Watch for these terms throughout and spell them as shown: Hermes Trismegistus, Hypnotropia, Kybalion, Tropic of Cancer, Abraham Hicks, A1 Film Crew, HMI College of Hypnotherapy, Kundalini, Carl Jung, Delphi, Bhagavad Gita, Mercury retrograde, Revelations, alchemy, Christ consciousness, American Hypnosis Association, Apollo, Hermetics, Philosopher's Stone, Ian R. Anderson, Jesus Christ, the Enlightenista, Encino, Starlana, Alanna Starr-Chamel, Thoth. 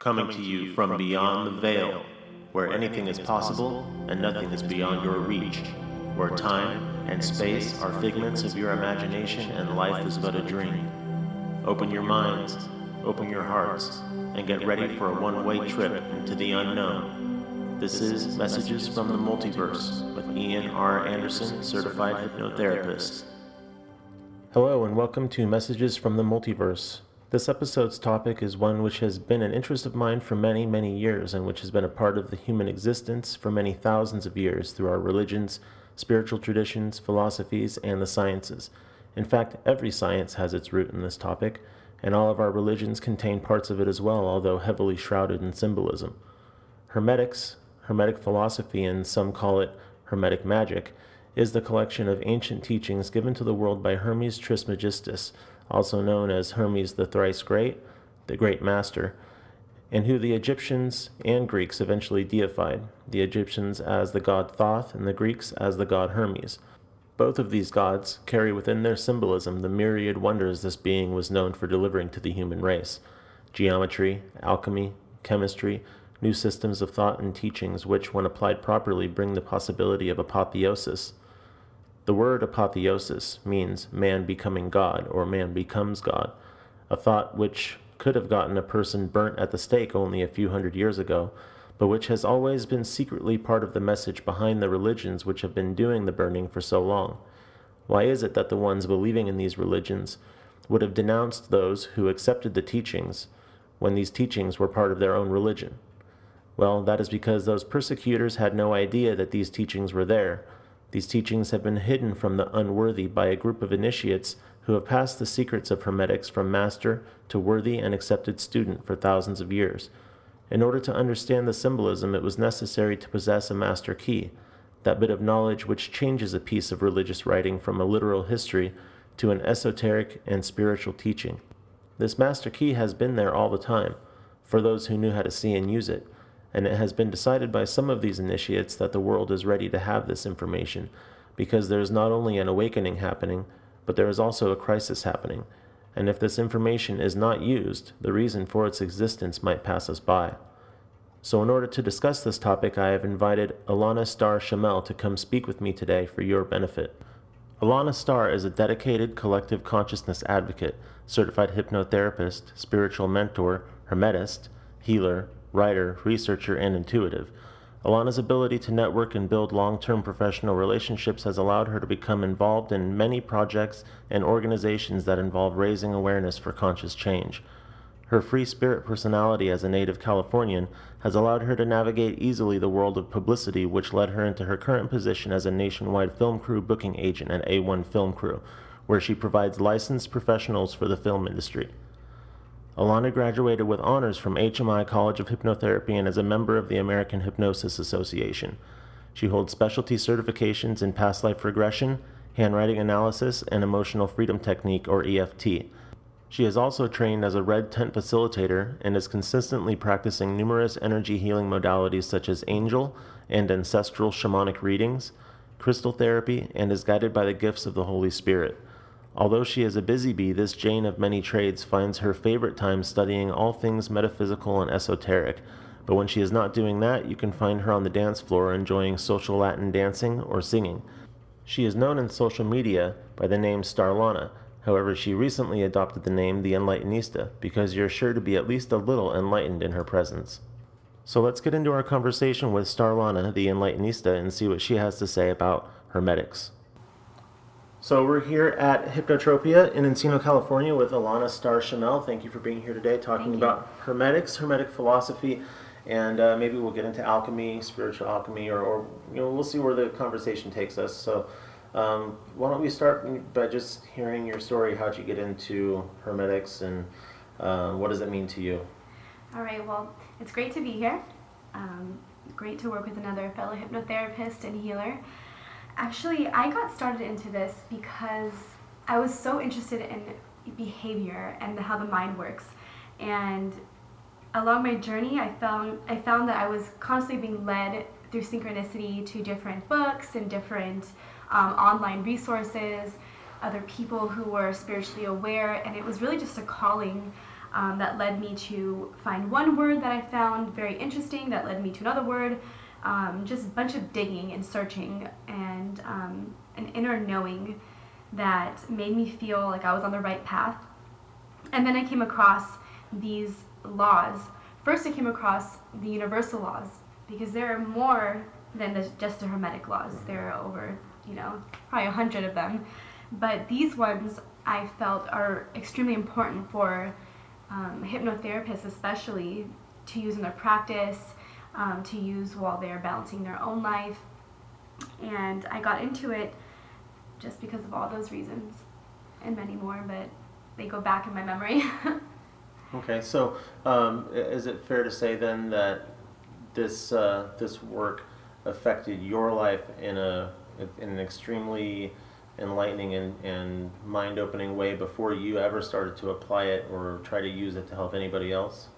Coming to you from beyond the veil, where anything is possible and nothing is beyond your reach, where time and space are figments of your imagination and life is but a dream. Open your minds, open your hearts, and get ready for a one-way trip into the unknown. This is Messages from the Multiverse with Ian R. Anderson, Certified Hypnotherapist. Hello and welcome to Messages from the Multiverse. This episode's topic is one which has been an interest of mine for many, many years and which has been a part of the human existence for many thousands of years through our religions, spiritual traditions, philosophies, and the sciences. In fact, every science has its root in this topic, and all of our religions contain parts of it as well, although heavily shrouded in symbolism. Hermetics, Hermetic philosophy, and some call it Hermetic magic, is the collection of ancient teachings given to the world by Hermes Trismegistus, also known as Hermes the Thrice Great, the Great Master, and who the Egyptians and Greeks eventually deified, the Egyptians as the god Thoth and the Greeks as the god Hermes. Both of these gods carry within their symbolism the myriad wonders this being was known for delivering to the human race: geometry, alchemy, chemistry, new systems of thought and teachings which, when applied properly, bring the possibility of apotheosis. The word apotheosis means man becoming God, or man becomes God, a thought which could have gotten a person burnt at the stake only a few hundred years ago, but which has always been secretly part of the message behind the religions which have been doing the burning for so long. Why is it that the ones believing in these religions would have denounced those who accepted the teachings when these teachings were part of their own religion? Well, that is because those persecutors had no idea that these teachings were there. These teachings have been hidden from the unworthy by a group of initiates who have passed the secrets of Hermetics from master to worthy and accepted student for thousands of years. In order to understand the symbolism, it was necessary to possess a master key, that bit of knowledge which changes a piece of religious writing from a literal history to an esoteric and spiritual teaching. This master key has been there all the time, for those who knew how to see and use it. And it has been decided by some of these initiates that the world is ready to have this information, because there is not only an awakening happening, but there is also a crisis happening, and if this information is not used, the reason for its existence might pass us by. So in order to discuss this topic, I have invited Alanna Starr-Chamel to come speak with me today for your benefit. Alanna Starr is a dedicated collective consciousness advocate, certified hypnotherapist, spiritual mentor, hermetist, healer, writer, researcher, and intuitive. Alanna's ability to network and build long-term professional relationships has allowed her to become involved in many projects and organizations that involve raising awareness for conscious change. Her free spirit personality as a native Californian has allowed her to navigate easily the world of publicity, which led her into her current position as a nationwide film crew booking agent at A1 Film Crew, where she provides licensed professionals for the film industry. Alanna graduated with honors from HMI College of Hypnotherapy and is a member of the American Hypnosis Association. She holds specialty certifications in past life regression, handwriting analysis, and emotional freedom technique, or EFT. She is also trained as a red tent facilitator and is consistently practicing numerous energy healing modalities such as angel and ancestral shamanic readings, crystal therapy, and is guided by the gifts of the Holy Spirit. Although she is a busy bee, this Jane of many trades finds her favorite time studying all things metaphysical and esoteric. But when she is not doing that, you can find her on the dance floor enjoying social Latin dancing or singing. She is known in social media by the name Starlana. However, she recently adopted the name the Enlightenista because you're sure to be at least a little enlightened in her presence. So let's get into our conversation with Starlana, the Enlightenista, and see what she has to say about Hermetics. So we're here at Hypnotropia in Encino, California with Alanna Starr-Chamel. Thank you for being here today talking about Hermetics, Hermetic philosophy, and maybe we'll get into alchemy, spiritual alchemy, or we'll see where the conversation takes us. So why don't we start by just hearing your story, how'd you get into Hermetics, and what does it mean to you? All right, well, it's great to be here. Great to work with another fellow hypnotherapist and healer. Actually, I got started into this because I was so interested in behavior and how the mind works. And along my journey, I found that I was constantly being led through synchronicity to different books and different online resources, other people who were spiritually aware, and it was really just a calling that led me to find one word that I found very interesting, that led me to another word, just a bunch of digging and searching, and an inner knowing that made me feel like I was on the right path. And then I came across these laws. First, I came across the universal laws, because there are more than just the Hermetic laws. There are over, probably 100 of them. But these ones I felt are extremely important for hypnotherapists, especially, to use in their practice, to use while they're balancing their own life. And I got into it just because of all those reasons and many more, but they go back in my memory. Okay, so is it fair to say then that this this work affected your life in an extremely enlightening and mind-opening way before you ever started to apply it or try to use it to help anybody else?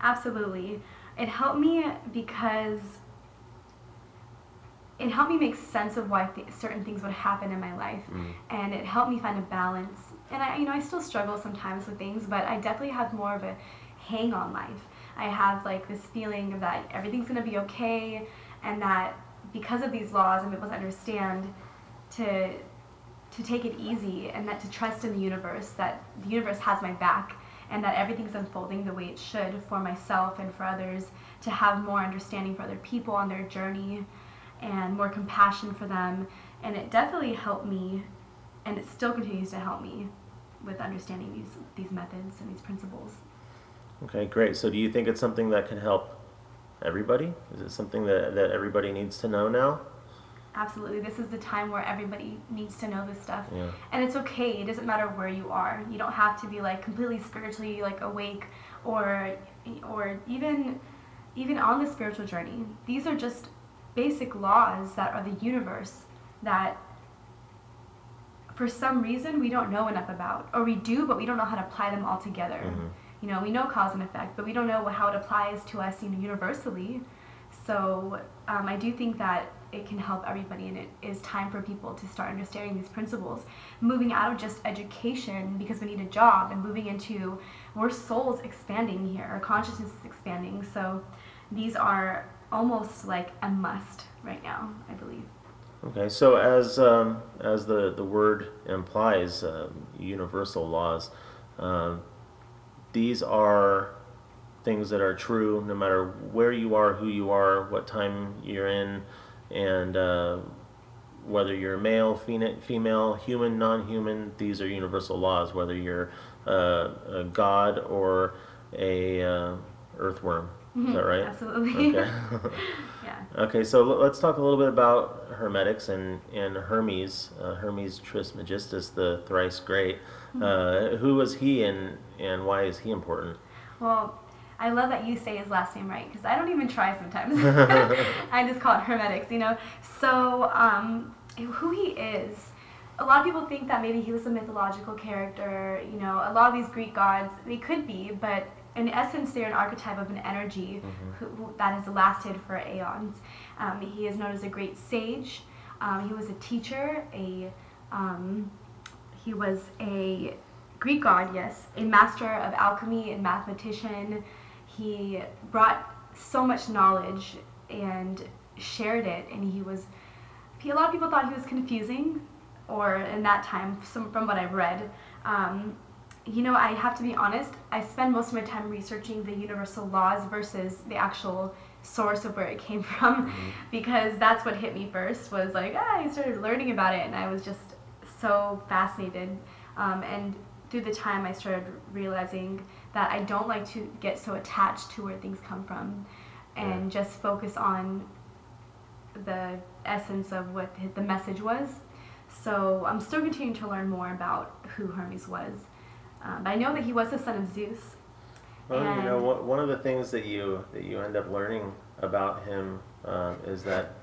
Absolutely. It helped me because it helped me make sense of why certain things would happen in my life, and it helped me find a balance. And I still struggle sometimes with things, but I definitely have more of a hang on life. I have like this feeling of that everything's going to be okay, and that because of these laws I'm able to understand to take it easy, and that to trust in the universe, that the universe has my back, and that everything's unfolding the way it should for myself and for others, to have more understanding for other people on their journey and more compassion for them. And it definitely helped me, and it still continues to help me with understanding these methods and these principles. Okay, great. So do you think it's something that can help everybody? Is it something that everybody needs to know now? Absolutely. This is the time where everybody needs to know this stuff. Yeah. And it's okay. It doesn't matter where you are. You don't have to be like completely spiritually like awake or even on the spiritual journey. These are just basic laws that are the universe that for some reason we don't know enough about, or we do but we don't know how to apply them all together. We know cause and effect, but we don't know how it applies to us universally. So I do think that it can help everybody, and it is time for people to start understanding these principles, moving out of just education because we need a job and moving into our souls expanding here, our consciousness is expanding. So these are almost like a must right now, I believe. Okay, so as the word implies, universal laws, these are things that are true no matter where you are, who you are, what time you're in, and whether you're male, female, human, non-human. These are universal laws, whether you're a god or a earthworm. Is that right? Absolutely. Okay. Yeah. Okay, so let's talk a little bit about Hermetics and Hermes, Hermes Trismegistus, the thrice great. Who was he and why is he important? Well, I love that you say his last name right, because I don't even try sometimes. I just call it Hermetics, So who he is, a lot of people think that maybe he was a mythological character. A lot of these Greek gods, they could be, but in essence, they're an archetype of an energy that has lasted for aeons. He is known as a great sage. He was a teacher. He was a Greek god, yes, a master of alchemy and mathematician. He brought so much knowledge and shared it. And a lot of people thought he was confusing, or in that time, from what I've read. I have to be honest, I spend most of my time researching the universal laws versus the actual source of where it came from, because that's what hit me first, was like, I started learning about it, and I was just so fascinated. And through the time, I started realizing that I don't like to get so attached to where things come from, and just focus on the essence of what the message was. So I'm still continuing to learn more about who Hermes was. But I know that he was the son of Zeus. Well, one of the things that you end up learning about him is that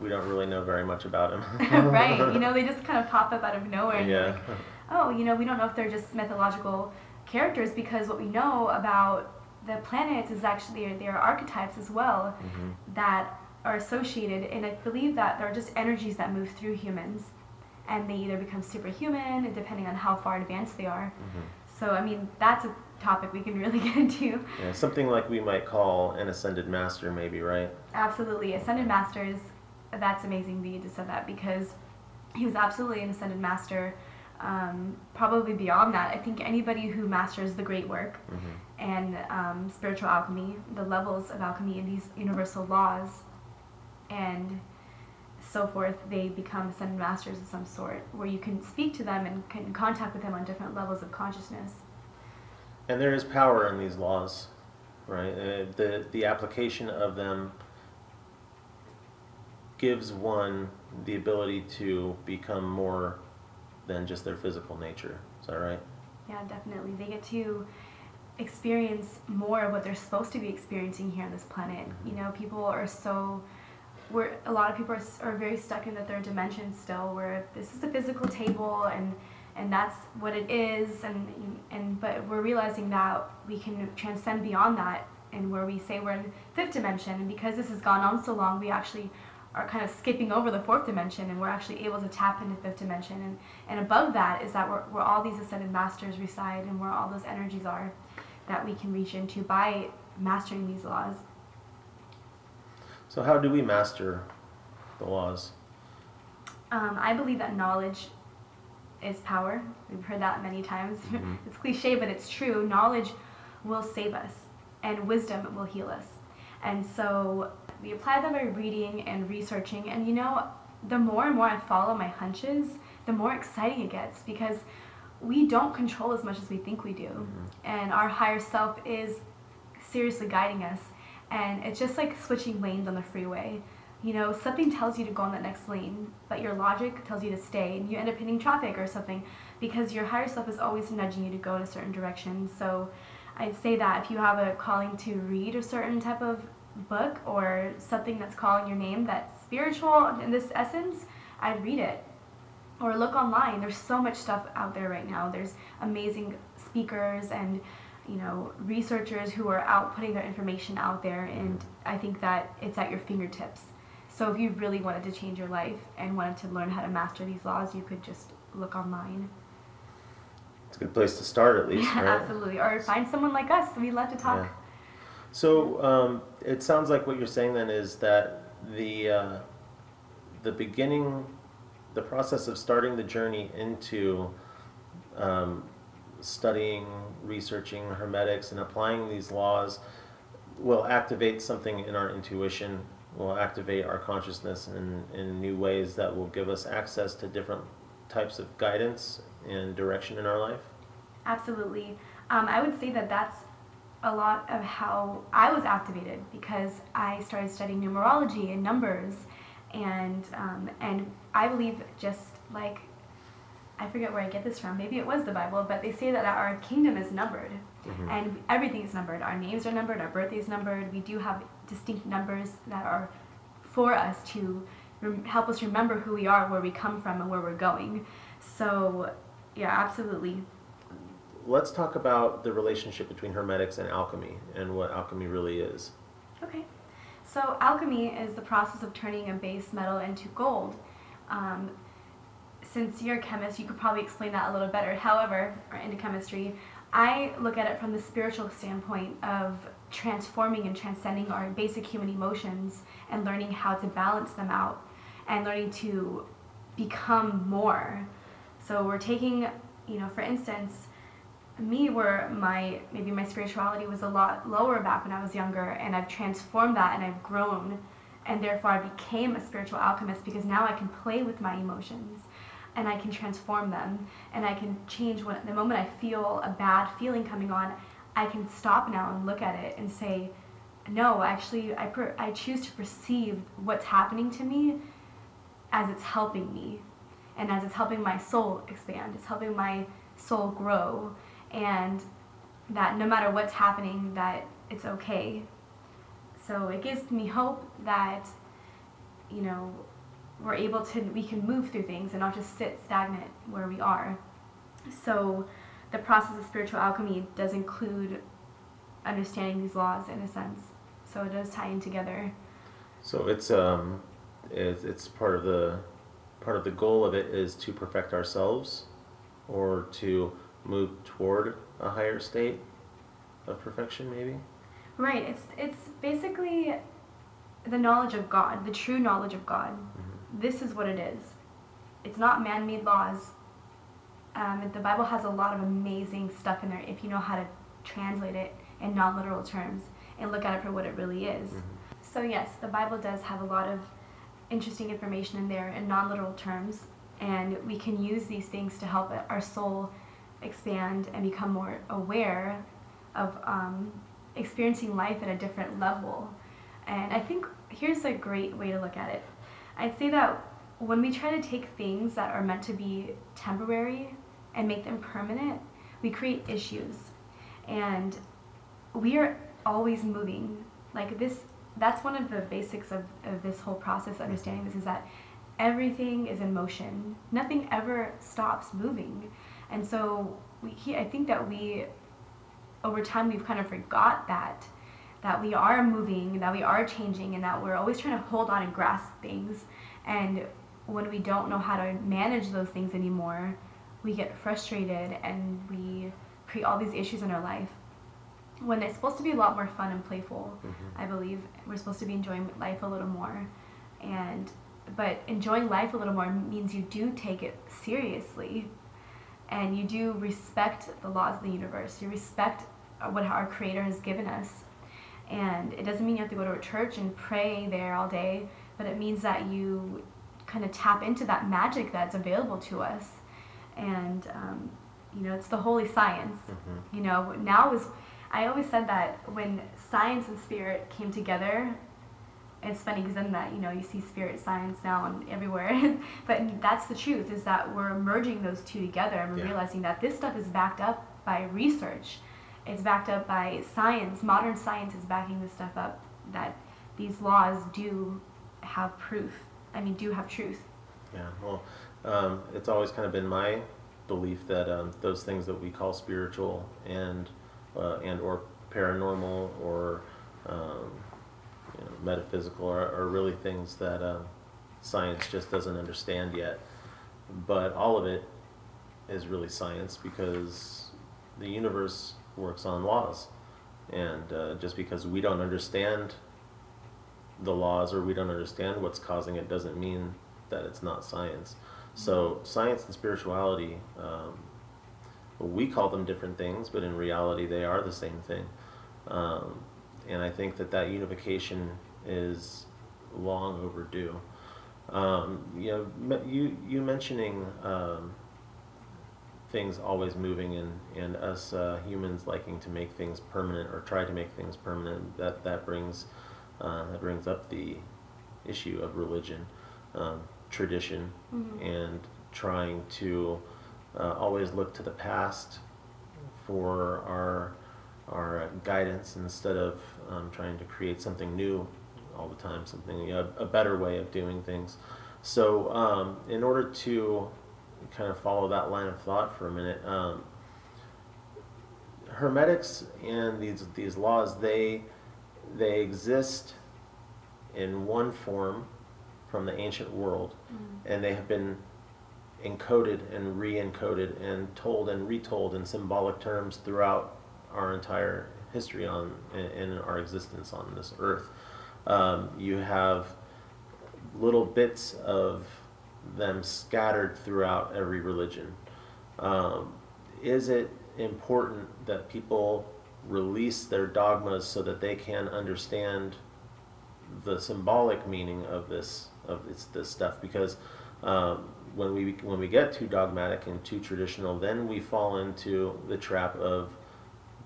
we don't really know very much about him. Right. They just kind of pop up out of nowhere. And yeah. Like, we don't know if they're just mythological characters, because what we know about the planets is actually there are archetypes as well that are associated. And I believe that they're just energies that move through humans. And they either become superhuman, depending on how far advanced they are. So, I mean, that's a topic we can really get into. Yeah, something like we might call an ascended master maybe, right? Absolutely. Ascended masters, that's amazing that you just said that, because he was absolutely an ascended master, probably beyond that. I think anybody who masters the great work and spiritual alchemy, the levels of alchemy and these universal laws and so forth, they become ascended masters of some sort, where you can speak to them and can contact with them on different levels of consciousness. And there is power in these laws, right? The application of them gives one the ability to become more than just their physical nature. Is that right? Yeah, definitely. They get to experience more of what they're supposed to be experiencing here on this planet. You know, people are so... a lot of people are very stuck in the third dimension still, where this is a physical table and that's what it is, and but we're realizing that we can transcend beyond that, and where we say we're in fifth dimension, and because this has gone on so long, we actually are kind of skipping over the fourth dimension, and we're actually able to tap into fifth dimension, and above that is that where all these ascended masters reside, and where all those energies are that we can reach into by mastering these laws. So how do we master the laws? I believe that knowledge is power. We've heard that many times. It's cliche, but it's true. Knowledge will save us, and wisdom will heal us. And so we apply them by reading and researching. And you know, the more and more I follow my hunches, the more exciting it gets, because we don't control as much as we think we do. And our higher self is seriously guiding us. And it's just like switching lanes on the freeway. You know, something tells you to go on that next lane, but your logic tells you to stay, and you end up hitting traffic or something, because your higher self is always nudging you to go in a certain direction. So I'd say that if you have a calling to read a certain type of book or something that's calling your name, that's spiritual in this essence, I'd read it. Or look online. There's so much stuff out there right now. There's amazing speakers and, you know, researchers who are out putting their information out there, and I think that it's at your fingertips. So if you really wanted to change your life and wanted to learn how to master these laws, you could just look online. It's a good place to start, at least, right? Absolutely. Or find someone like us. We love to talk. Yeah. So it sounds like what you're saying then is that the beginning, the process of starting the journey into studying, researching hermetics, and applying these laws will activate something in our intuition, will activate our consciousness in new ways that will give us access to different types of guidance and direction in our life? Absolutely. I would say that that's a lot of how I was activated, because I started studying numerology and numbers, and I believe, just like, I forget where I get this from, maybe it was the Bible, but they say that our kingdom is numbered, and everything is numbered. Our names are numbered, our birthday is numbered. We do have distinct numbers that are for us to help us remember who we are, where we come from, and where we're going. So, yeah, absolutely. Let's talk about the relationship between hermetics and alchemy, and what alchemy really is. Okay. So alchemy is the process of turning a base metal into gold. Since you're a chemist, you could probably explain that a little better. However, or into chemistry, I look at it from the spiritual standpoint of transforming and transcending our basic human emotions, and learning how to balance them out, and learning to become more. So we're taking, you know, for instance, me, where maybe my spirituality was a lot lower back when I was younger, and I've transformed that, and I've grown, and therefore I became a spiritual alchemist, because now I can play with my emotions, and I can transform them, and I can change. When the moment I feel a bad feeling coming on, I can stop now and look at it and say, no, actually, I choose to perceive what's happening to me as it's helping me, and as it's helping my soul expand, it's helping my soul grow, and that no matter what's happening, that it's okay. So it gives me hope that, you know, we can move through things and not just sit stagnant where we are. So the process of spiritual alchemy does include understanding these laws, in a sense. So it does tie in together. So it's part of the goal of it is to perfect ourselves, or to move toward a higher state of perfection, maybe? Right. It's basically the knowledge of God, the true knowledge of God. Mm-hmm. This is what it is. It's not man-made laws. The Bible has a lot of amazing stuff in there if you know how to translate it in non-literal terms and look at it for what it really is. Mm-hmm. So yes, the Bible does have a lot of interesting information in there in non-literal terms, and we can use these things to help our soul expand and become more aware of experiencing life at a different level. And I think here's a great way to look at it. I'd say that when we try to take things that are meant to be temporary and make them permanent, we create issues. And we are always moving. Like this, that's one of the basics of this whole process, understanding this, is that everything is in motion. Nothing ever stops moving. And so I think that we, over time, we've kind of forgot that we are moving, that we are changing, and that we're always trying to hold on and grasp things. And when we don't know how to manage those things anymore, we get frustrated and we create all these issues in our life. When it's supposed to be a lot more fun and playful, mm-hmm. I believe we're supposed to be enjoying life a little more. But enjoying life a little more means you do take it seriously, and you do respect the laws of the universe. You respect what our Creator has given us. And it doesn't mean you have to go to a church and pray there all day, but it means that you kind of tap into that magic that's available to us. And, it's the holy science. Mm-hmm. I always said that when science and spirit came together, it's funny because then that, you see spirit science now and everywhere, but that's the truth, is that we're merging those two together, and we're realizing that this stuff is backed up by research. It's backed up by science. Modern science is backing this stuff up, that these laws do have proof. Do have truth. Yeah, well, it's always kind of been my belief that those things that we call spiritual and or paranormal or metaphysical are really things that science just doesn't understand yet. But all of it is really science, because the universe works on laws, and just because we don't understand the laws or we don't understand what's causing it doesn't mean that it's not science. So science and spirituality, we call them different things, but in reality they are the same thing. And I think that unification is long overdue. You mentioning things always moving and us humans liking to make things permanent or try to make things permanent, that brings up the issue of religion, tradition, mm-hmm. and trying to always look to the past for our guidance instead of trying to create something new all the time, a better way of doing things. So in order to kind of follow that line of thought for a minute, hermetics and these laws, they exist in one form from the ancient world, mm-hmm. and they have been encoded and re-encoded and told and retold in symbolic terms throughout our entire history in our existence on this earth. You have little bits of them scattered throughout every religion. Is it important that people release their dogmas so that they can understand the symbolic meaning of this stuff? Because when we get too dogmatic and too traditional, then we fall into the trap of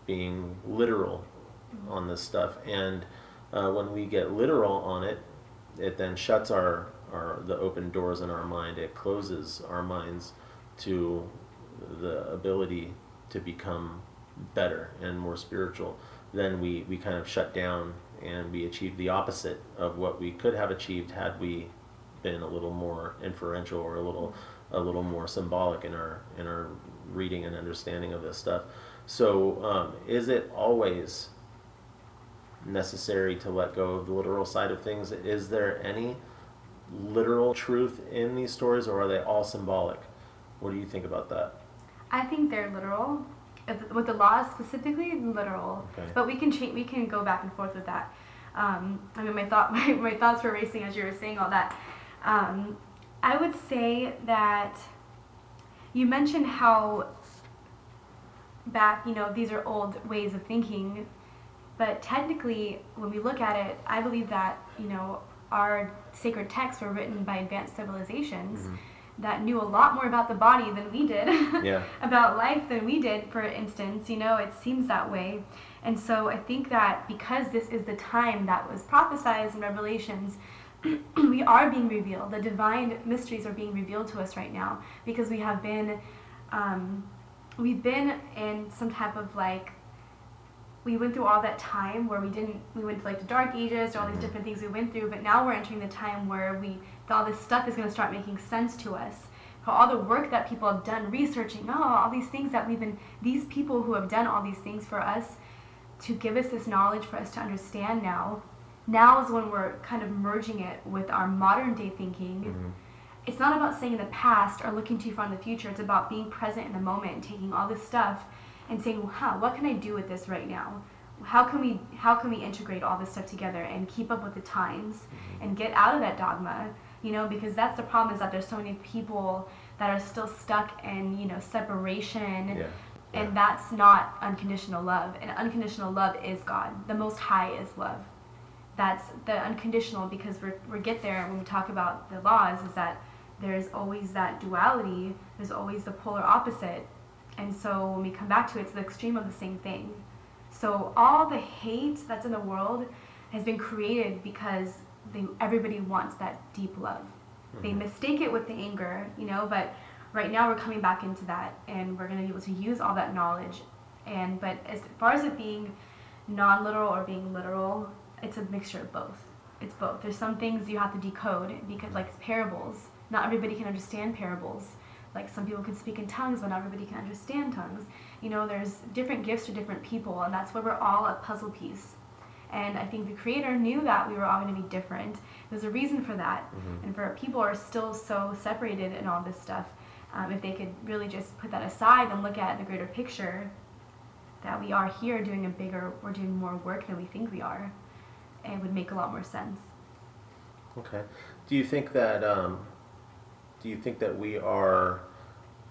being literal on this stuff. And when we get literal on it, it then shuts the open doors in our mind. It closes our minds to the ability to become better and more spiritual. Then we kind of shut down, and we achieve the opposite of what we could have achieved had we been a little more inferential or a little more symbolic in our reading and understanding of this stuff. So is it always necessary to let go of the literal side of things? Is there any literal truth in these stories, or are they all symbolic? What do you think about that? I think they're literal. with the laws specifically literal, okay. But we can change. We can go back and forth with that. I mean, my thoughts were racing as you were saying all that. I would say that you mentioned how back, you know, these are old ways of thinking, but technically, when we look at it, I believe that, you know, our sacred texts were written by advanced civilizations mm-hmm. that knew a lot more about the body than we did, yeah. about life than we did, for instance, you know, it seems that way. And so I think that because this is the time that was prophesied in Revelations, we are being revealed. The divine mysteries are being revealed to us right now because we have been, we've been in some type of like, we went through all that time where we went to like the dark ages or all these different things we went through, but now we're entering the time where all this stuff is going to start making sense to us. For all the work that people have done researching, all these things that these people who have done all these things for us to give us this knowledge for us to understand now is when we're kind of merging it with our modern day thinking. Mm-hmm. It's not about staying in the past or looking too far in the future. It's about being present in the moment and taking all this stuff and saying, wow, what can I do with this right now? How can we integrate all this stuff together and keep up with the times and get out of that dogma? You know, because that's the problem, is that there's so many people that are still stuck in, you know, separation. Yeah. Yeah. And that's not unconditional love. And unconditional love is God. The Most High is love. That's the unconditional, because we get there when we talk about the laws, is that there's always that duality. There's always the polar opposite. And so when we come back to it, it's the extreme of the same thing. So all the hate that's in the world has been created because everybody wants that deep love. Mm-hmm. They mistake it with the anger, you know, but right now we're coming back into that, and we're going to be able to use all that knowledge. But as far as it being non-literal or being literal, it's a mixture of both. It's both. There's some things you have to decode, because like parables, not everybody can understand parables. Like some people can speak in tongues, but not everybody can understand tongues. You know, there's different gifts to different people, and that's where we're all a puzzle piece. And I think the Creator knew that we were all going to be different. There's a reason for that. Mm-hmm. And for people who are still so separated in all this stuff, if they could really just put that aside and look at the greater picture, that we are here we're doing more work than we think we are, and it would make a lot more sense. Okay. Do you think that we are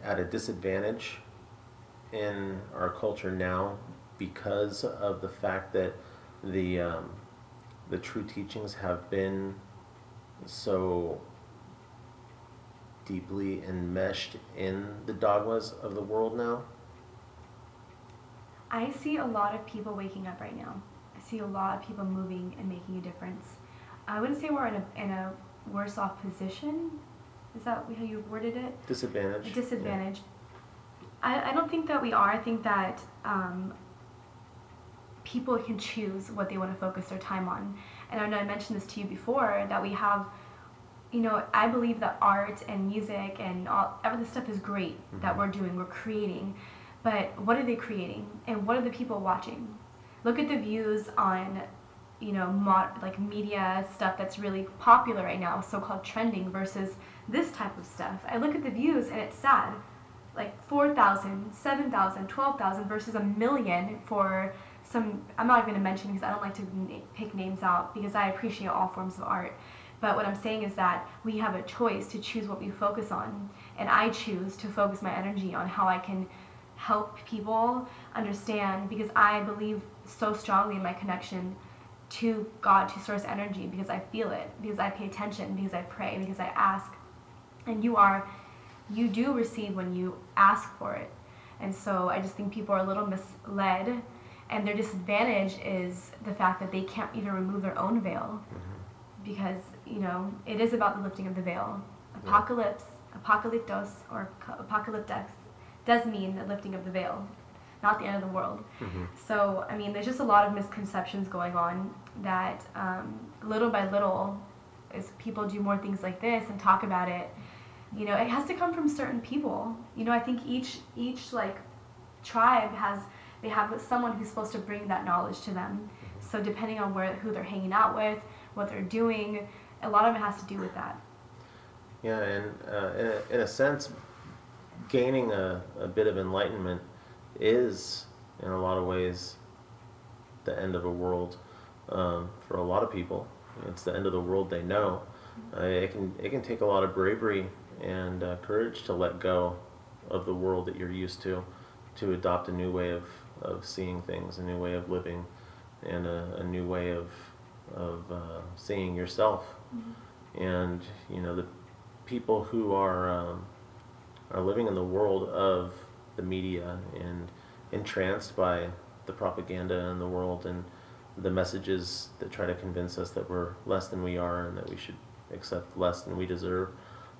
at a disadvantage in our culture now because of the fact that the true teachings have been so deeply enmeshed in the dogmas of the world now? I see a lot of people waking up right now. I see a lot of people moving and making a difference. I wouldn't say we're in a worse off position. Is that how you worded it? Disadvantage. A disadvantage. Yeah. I don't think that we are. I think that people can choose what they want to focus their time on. And I know I mentioned this to you before, that we have, you know, I believe that art and music and all this stuff is great mm-hmm. that we're creating. But what are they creating? And what are the people watching? Look at the views on, you know, like media stuff that's really popular right now, so-called trending, versus this type of stuff. I look at the views and it's sad, like 4,000, 7,000, 12,000 versus 1 million for some, I'm not even going to mention because I don't like to pick names out, because I appreciate all forms of art. But what I'm saying is that we have a choice to choose what we focus on, and I choose to focus my energy on how I can help people understand, because I believe so strongly in my connection to God, to source energy, because I feel it, because I pay attention, because I pray, because I ask. And you do receive when you ask for it. And so I just think people are a little misled, and their disadvantage is the fact that they can't even remove their own veil, because, you know, it is about the lifting of the veil. Apocalypse, apocalyptos, or apocalyptex, does mean the lifting of the veil, not the end of the world. Mm-hmm. So, I mean, there's just a lot of misconceptions going on that little by little, as people do more things like this and talk about it, you know, it has to come from certain people. You know, I think each like tribe they have someone who's supposed to bring that knowledge to them. So depending on who they're hanging out with, what they're doing, a lot of it has to do with that. Yeah, and in a sense, gaining a bit of enlightenment is, in a lot of ways, the end of a world for a lot of people. It's the end of the world they know. It can take a lot of bravery and courage to let go of the world that you're used to adopt a new way of seeing things, a new way of living, and a new way of seeing yourself. Mm-hmm. And you know, the people who are living in the world of the media and entranced by the propaganda in the world and the messages that try to convince us that we're less than we are and that we should accept less than we deserve.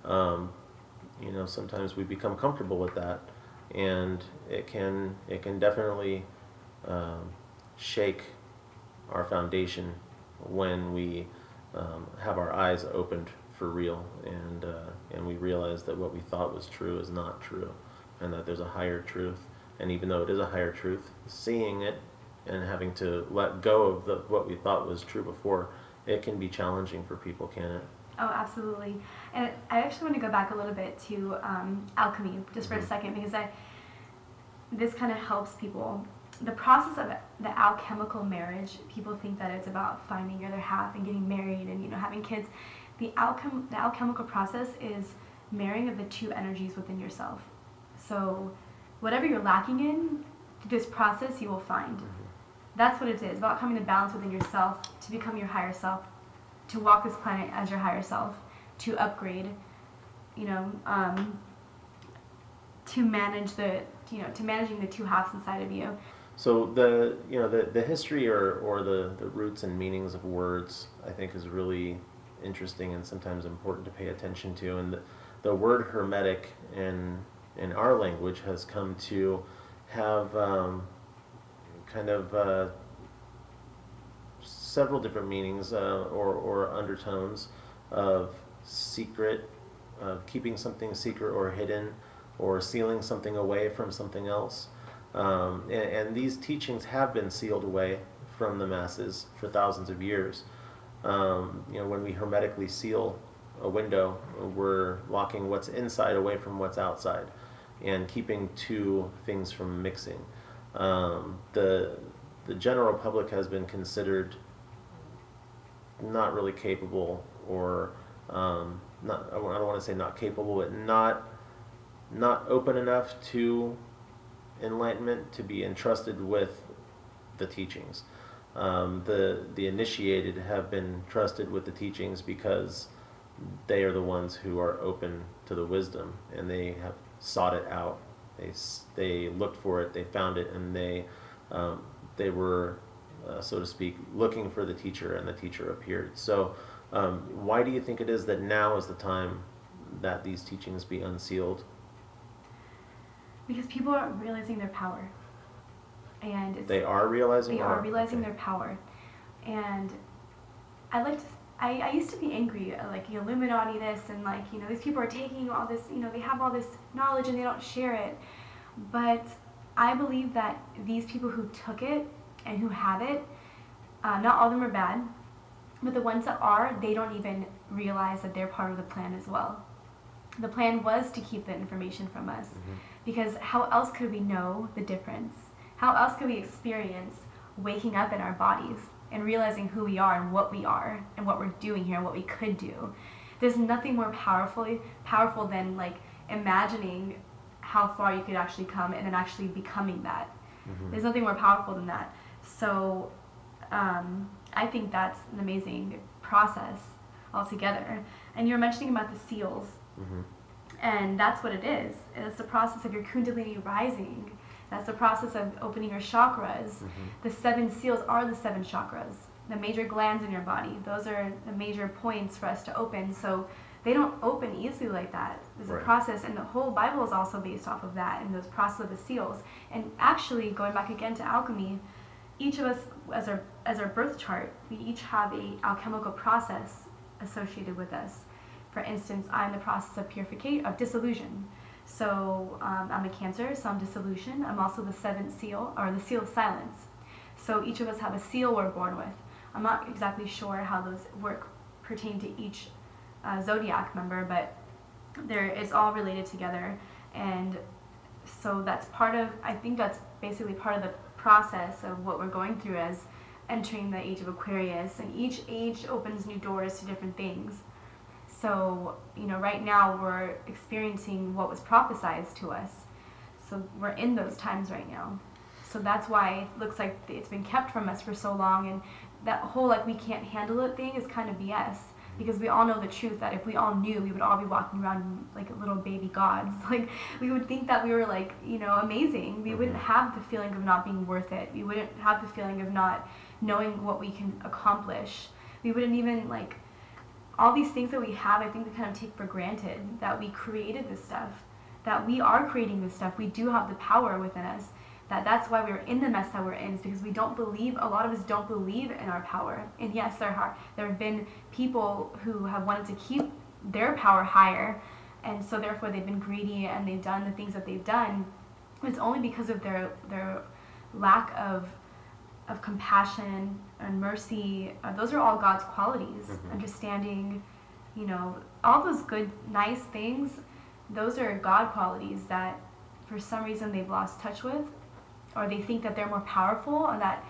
You know, sometimes we become comfortable with that, and it can definitely shake our foundation when we have our eyes opened for real, and we realize that what we thought was true is not true, and that there's a higher truth. And even though it is a higher truth, seeing it and having to let go of what we thought was true before, it can be challenging for people, can it? Oh, absolutely. And I actually want to go back a little bit to alchemy, just for a second, because this kind of helps people. The process of the alchemical marriage, people think that it's about finding your other half and getting married and, you know, having kids. The alchemical process is marrying of the two energies within yourself. So whatever you're lacking in, this process you will find. Mm-hmm. That's what it is, about coming to balance within yourself, to become your higher self, to walk this planet as your higher self, to upgrade, you know, to managing the two halves inside of you. So the history or the roots and meanings of words, I think, is really interesting and sometimes important to pay attention to. And the word hermetic in our language has come to have several different meanings or undertones of secret, of keeping something secret or hidden, or sealing something away from something else. And these teachings have been sealed away from the masses for thousands of years. You know, when we hermetically seal a window, we're locking what's inside away from what's outside and keeping two things from mixing. The general public has been considered not really capable, or I don't want to say not capable, but not open enough to enlightenment to be entrusted with the teachings. The initiated have been trusted with the teachings because they are the ones who are open to the wisdom, and they have sought it out. They looked for it, they found it, and they were, so to speak, looking for the teacher, and the teacher appeared. So why do you think it is that now is the time that these teachings be unsealed? Because people are realizing their power. They are realizing their power. And I used to be angry at, like, the Illuminati this, and, like, you know, these people are taking all this, you know, they have all this knowledge and they don't share it. But I believe that these people who took it and who have it, not all of them are bad, but the ones that are, they don't even realize that they're part of the plan as well. The plan was to keep the information from us, because how else could we know the difference? How else could we experience waking up in our bodies and realizing who we are and what we're doing here and what we could do? There's nothing more powerful than, like, imagining how far you could actually come and then actually becoming that. Mm-hmm. There's nothing more powerful than that. So I think that's an amazing process altogether. And you're mentioning about the seals, and that's what it is. It's the process of your Kundalini rising. That's the process of opening your chakras. Mm-hmm. The seven seals are the seven chakras, the major glands in your body. Those are the major points for us to open. So they don't open easily like that. There's a process, and the whole Bible is also based off of that and those process of the seals. And actually, going back again to alchemy, each of us, as our birth chart, we each have an alchemical process associated with us. For instance, I'm the process of purification, of dissolution. So I'm a Cancer, so I'm dissolution. I'm also the seventh seal, or the seal of silence. So each of us have a seal we're born with. I'm not exactly sure how those work pertain to each zodiac member, but it's all related together. And So that's part of, I think that's basically part of the process of what we're going through as entering the age of Aquarius, and each age opens new doors to different things. So, you know, right now we're experiencing what was prophesied to us. So we're in those times right now. So that's why it looks like it's been kept from us for so long, and that whole like we can't handle it thing is kind of BS, because we all know the truth that if we all knew, we would all be walking around like little baby gods. Like, we would think that we were like, you know, amazing. We wouldn't have the feeling of not being worth it. We wouldn't have the feeling of not knowing what we can accomplish. We wouldn't even like, all these things that we have, I think we kind of take for granted that we created this stuff, that we are creating this stuff. We do have the power within us. That's why we're in the mess that we're in, is because we don't believe, a lot of us don't believe in our power. And yes, there have been people who have wanted to keep their power higher, and so therefore they've been greedy and they've done the things that they've done. It's only because of their lack of compassion and mercy. Those are all God's qualities. Mm-hmm. Understanding, you know, all those good, nice things, those are God qualities that for some reason they've lost touch with, or they think that they're more powerful and that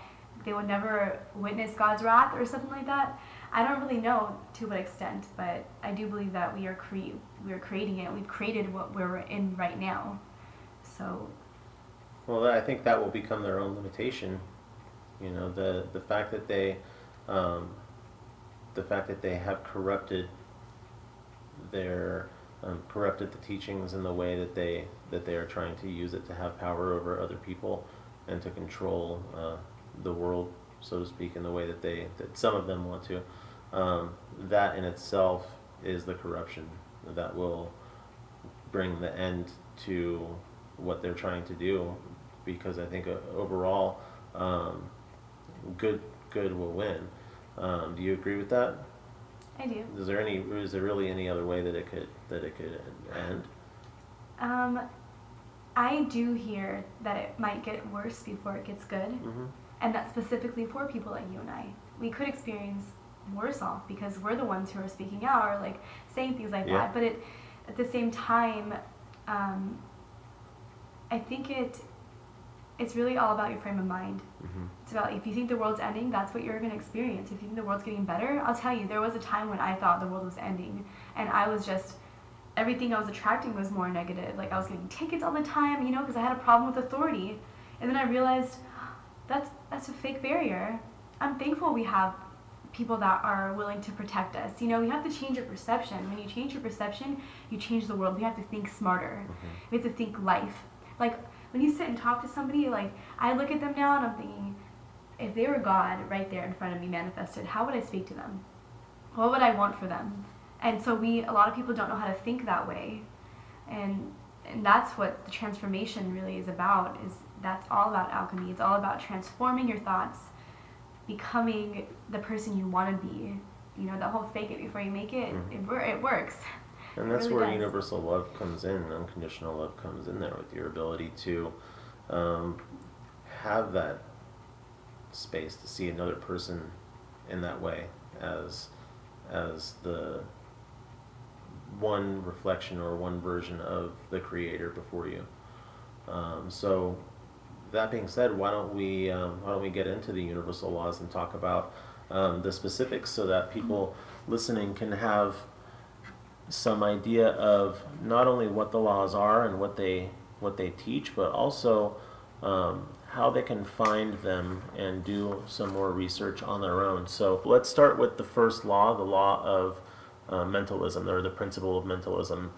they would never witness God's wrath or something like that. I don't really know to what extent, but I do believe that we are creating it. We've created what we're in right now. So. Well, I think that will become their own limitation. You know, the fact that they have corrupted their corrupted the teachings in the way that they are trying to use it to have power over other people and to control the world, so to speak, in the way that some of them want to. That in itself is the corruption that will bring the end to what they're trying to do, because I think overall good will win. Do you agree with that? I do. Is there really any other way that it could end? I do hear that it might get worse before it gets good, mm-hmm. and that's specifically for people like you and I. We could experience worse off because we're the ones who are speaking out or like saying things like that. But at the same time, I think it's really all about your frame of mind. Mm-hmm. It's about, if you think the world's ending, that's what you're going to experience. If you think the world's getting better, I'll tell you, there was a time when I thought the world was ending, and I was just, everything I was attracting was more negative. Like, I was getting tickets all the time, you know, because I had a problem with authority. And then I realized, that's a fake barrier. I'm thankful we have people that are willing to protect us. You know, you have to change your perception. When you change your perception, you change the world. We have to think smarter. Mm-hmm. We have to think life. Like, when you sit and talk to somebody, like, I look at them now and I'm thinking, if they were God right there in front of me manifested, how would I speak to them? What would I want for them? And so a lot of people don't know how to think that way. And that's what the transformation really is about, is that's all about alchemy. It's all about transforming your thoughts, becoming the person you want to be. You know, the whole fake it before you make it, mm-hmm. it works. And that's where universal love comes in, unconditional love comes in there, with your ability to have that space to see another person in that way, as the one reflection or one version of the Creator before you. So that being said, why don't we get into the universal laws and talk about the specifics, so that people listening can have some idea of not only what the laws are and what they teach, but also how they can find them and do some more research on their own. So let's start with the first law, the law of mentalism, or the principle of mentalism.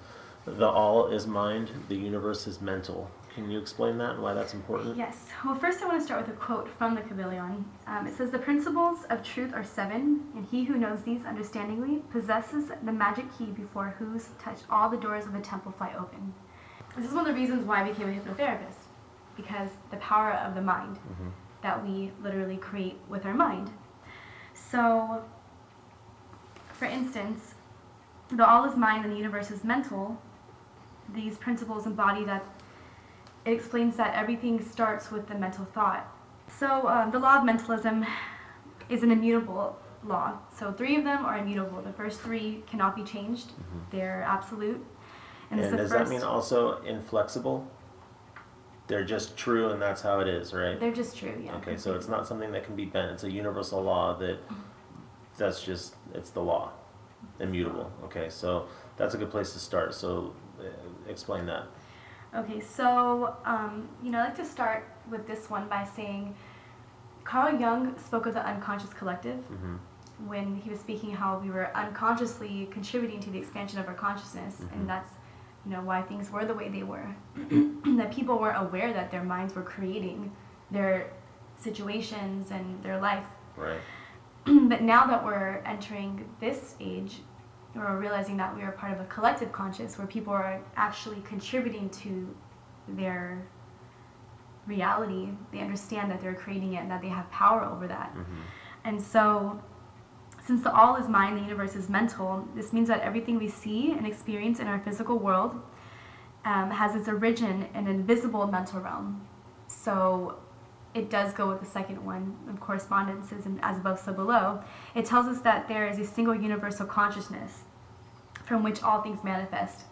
The all is mind, the universe is mental. Can you explain that and why that's important? Yes. Well, first I want to start with a quote from the Kybalion. It says, "The principles of truth are seven, and he who knows these understandingly possesses the magic key before whose touch all the doors of the temple fly open." This is one of the reasons why I became a hypnotherapist, because the power of the mind, mm-hmm. that we literally create with our mind. So, for instance, the all is mind and the universe is mental. These principles embody that. It explains that everything starts with the mental thought. So the law of mentalism is an immutable law. So three of them are immutable. The first three cannot be changed. Mm-hmm. They're absolute. And does that mean also inflexible? They're just true, and that's how it is, right? They're just true, yeah. Okay, so it's not something that can be bent. It's a universal law that's just, it's the law. Immutable. Okay, so that's a good place to start. So explain that. Okay, so, I like to start with this one by saying Carl Jung spoke of the unconscious collective when he was speaking how we were unconsciously contributing to the expansion of our consciousness, and that's why things were the way they were. That people weren't aware that their minds were creating their situations and their life. Right. But now that we're entering this age, we're realizing that we are part of a collective conscious where people are actually contributing to their reality. They understand that they're creating it and that they have power over that. And so, since the all is mind, the universe is mental, this means that everything we see and experience in our physical world has its origin in an invisible mental realm. So it does go with the second one of correspondences and as above, so below. It tells us that there is a single universal consciousness from which all things manifest,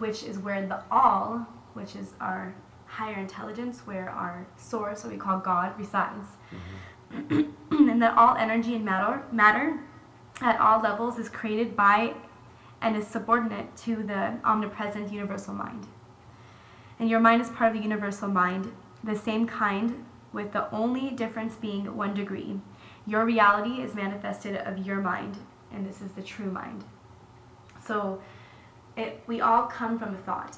which is where the all, which is our higher intelligence, where our source, what we call God, resides. And that all energy and matter at all levels is created by and is subordinate to the omnipresent universal mind. And your mind is part of the universal mind, the same kind, with the only difference being 1 degree. Your reality is manifested of your mind, and this is the true mind. So we all come from a thought.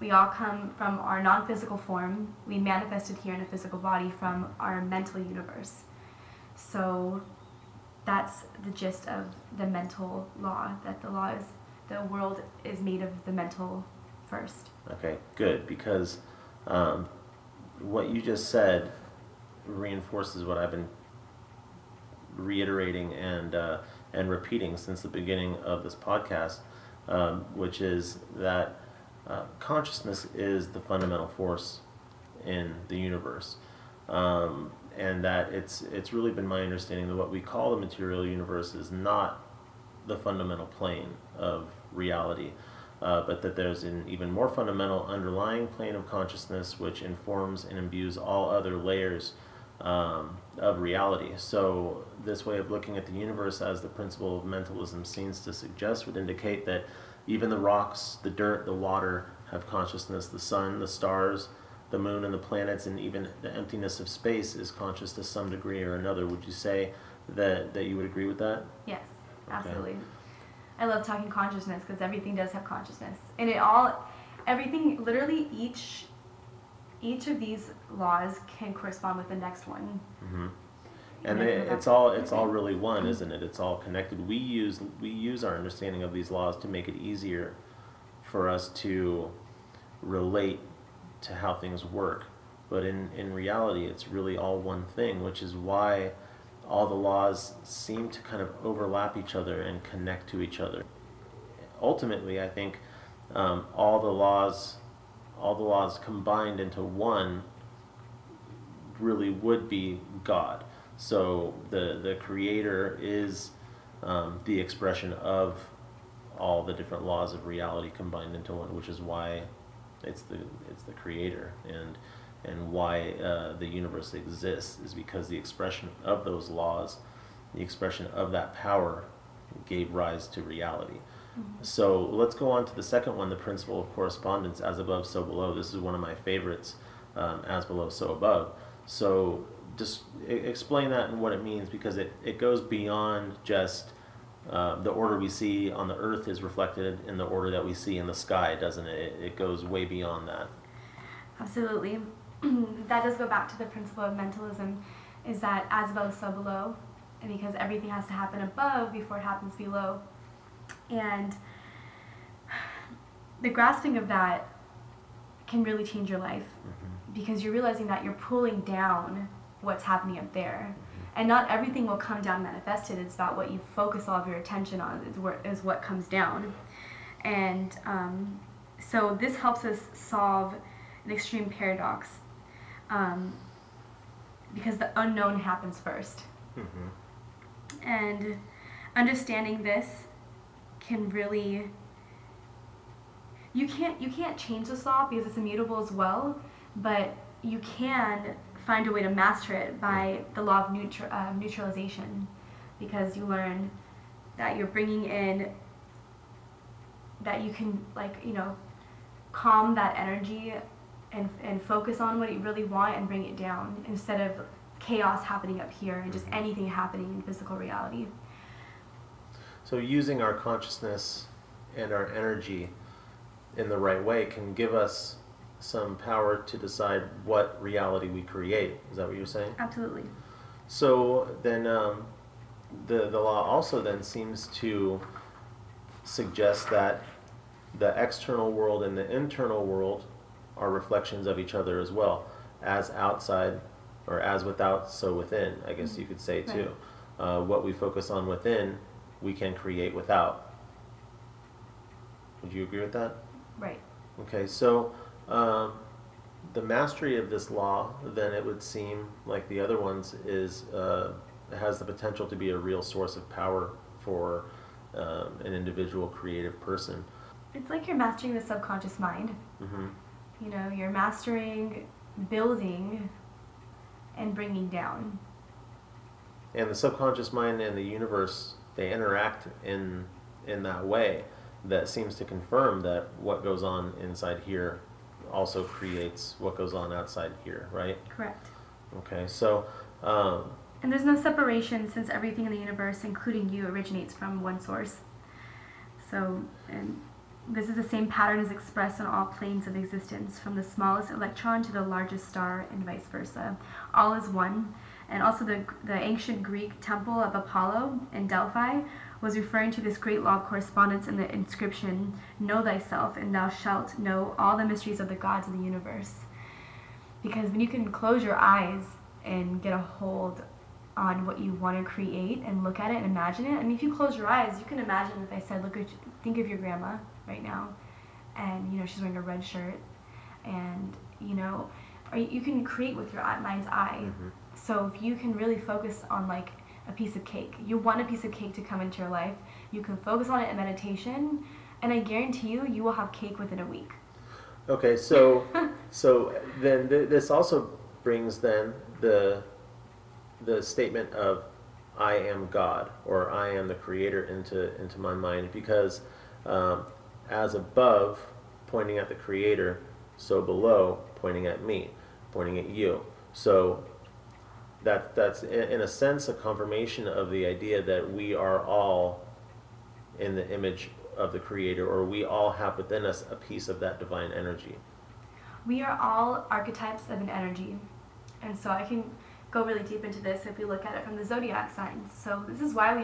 We all come from our non-physical form. We manifested here in a physical body from our mental universe. So that's the gist of the mental law, that the law is, the world is made of the mental first. Okay, good, because what you just said reinforces what I've been reiterating and repeating since the beginning of this podcast, which is that consciousness is the fundamental force in the universe, and that it's really been my understanding that what we call the material universe is not the fundamental plane of reality, but that there's an even more fundamental underlying plane of consciousness which informs and imbues all other layers of reality. So this way of looking at the universe as the principle of mentalism seems to suggest would indicate that even the rocks, the dirt, the water have consciousness. The sun, the stars, the moon, and the planets, and even the emptiness of space is conscious to some degree or another. Would you say that you would agree with that? Yes, absolutely. Okay. I love talking consciousness because everything does have consciousness. And everything, literally each of these laws can correspond with the next one. And it's all really one, isn't it? It's all connected. We use our understanding of these laws to make it easier for us to relate to how things work. But in reality, it's really all one thing, which is why all the laws seem to kind of overlap each other and connect to each other. Ultimately, I think all the laws combined into one really would be God. So the creator is the expression of all the different laws of reality combined into one, which is why it's the creator, and why the universe exists is because the expression of those laws, the expression of that power, gave rise to reality. So let's go on to the second one, the principle of correspondence, as above, so below. This is one of my favorites, as below, so above. So just explain that and what it means, because it goes beyond just the order we see on the earth is reflected in the order that we see in the sky, doesn't it? It goes way beyond that. Absolutely. That does go back to the principle of mentalism, is that as above, so below, and because everything has to happen above before it happens below. And the grasping of that can really change your life, because you're realizing that you're pulling down what's happening up there. And not everything will come down manifested. It's about what you focus all of your attention on is what comes down. And so this helps us solve an extreme paradox, because the unknown happens first. And understanding this can really, you can't change this law because it's immutable as well, but you can find a way to master it by the law of neutralization, because you learn that you're bringing in, that you can, like, you know, calm that energy and focus on what you really want and bring it down, instead of chaos happening up here and just anything happening in physical reality. So using our consciousness and our energy in the right way can give us some power to decide what reality we create. Is that what you're saying? Absolutely. So then the law also then seems to suggest that the external world and the internal world are reflections of each other as well. As outside, or as without, so within, I guess you could say too. Right. What we focus on within, we can create without. Would you agree with that? Right. Okay, so the mastery of this law, then, it would seem, like the other ones, is has the potential to be a real source of power for an individual creative person. It's like you're mastering the subconscious mind. Mm-hmm. You know, you're mastering building and bringing down. And the subconscious mind and the universe, they interact in that way. That seems to confirm that what goes on inside here also creates what goes on outside here, right? Correct. Okay, so... and there's no separation, since everything in the universe, including you, originates from one source. So, and this is the same pattern as expressed on all planes of existence, from the smallest electron to the largest star, and vice versa. All is one. And also the ancient Greek temple of Apollo in Delphi was referring to this great law of correspondence in the inscription, "Know thyself, and thou shalt know all the mysteries of the gods of the universe." Because when you can close your eyes and get a hold on what you want to create and look at it and imagine it, I mean, if you close your eyes, you can imagine, if I said, look at, think of your grandma right now, and, you know, she's wearing a red shirt, and, you know, or you can create with your mind's eye. Mm-hmm. So if you can really focus on, like, a piece of cake, you want a piece of cake to come into your life, you can focus on it in meditation, and I guarantee you, you will have cake within a week. Okay, so then this also brings then the statement of I am God, or I am the creator, into my mind, because as above pointing at the creator, so below pointing at me, pointing at you. So that's in a sense a confirmation of the idea that we are all in the image of the creator, or we all have within us a piece of that divine energy. We are all archetypes of an energy. And so I can go really deep into this if we look at it from the zodiac signs. So this is why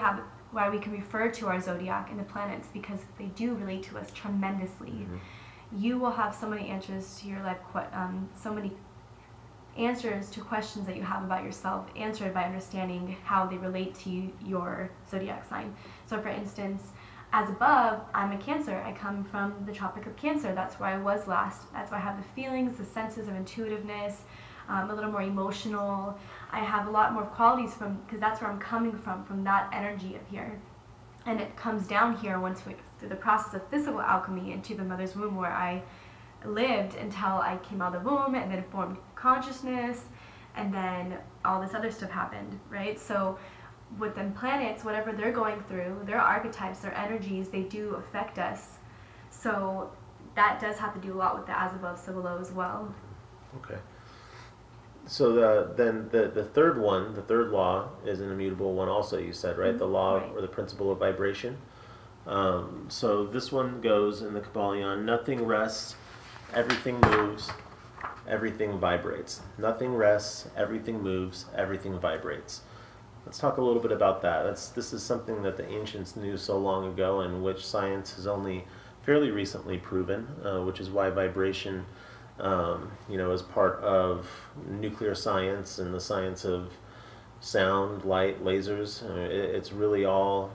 we can refer to our zodiac and the planets, because they do relate to us tremendously. Mm-hmm. You will have so many answers to your life, so many answers to questions that you have about yourself, answered by understanding how they relate to you, your zodiac sign. So for instance, as above, I'm a Cancer. I come from the Tropic of Cancer. That's where I was last. That's why I have the feelings, the senses of intuitiveness, a little more emotional. I have a lot more qualities from, because that's where I'm coming from that energy of here. And it comes down here once we, through the process of physical alchemy, into the mother's womb, where I lived until I came out of the womb, and then formed consciousness, and then all this other stuff happened, right? So with them planets, whatever they're going through, their archetypes, their energies, they do affect us. So that does have to do a lot with the as above, so below as well. Okay. So then the third one, the third law, is an immutable one also, you said, right? Mm-hmm. The law, right, or the principle of vibration. So this one goes in the Kybalion: nothing rests, everything moves, everything vibrates. Nothing rests, everything moves, everything vibrates. Let's talk a little bit about that. This is something that the ancients knew so long ago, and which science has only fairly recently proven, which is why vibration, you know, is part of nuclear science and the science of sound, light, lasers. It's really all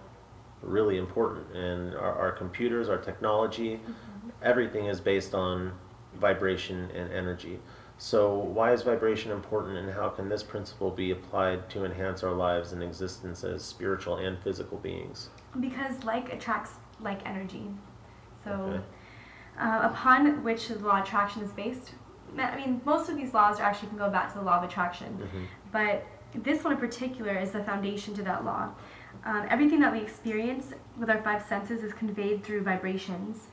really important. And our computers, our technology, mm-hmm, everything is based on vibration and energy. So why is vibration important, and how can this principle be applied to enhance our lives and existence as spiritual and physical beings? Because like attracts like energy. So okay. Upon which the law of attraction is based, I mean, most of these laws actually can go back to the law of attraction, but this one in particular is the foundation to that law. Everything that we experience with our five senses is conveyed through vibrations,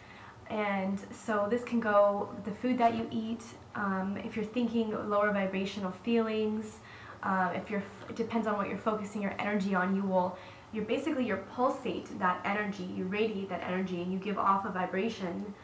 and so this can go with the food that you eat, if you're thinking lower vibrational feelings, it depends on what you're focusing your energy on, you basically pulsate that energy, you radiate that energy, and you give off a vibration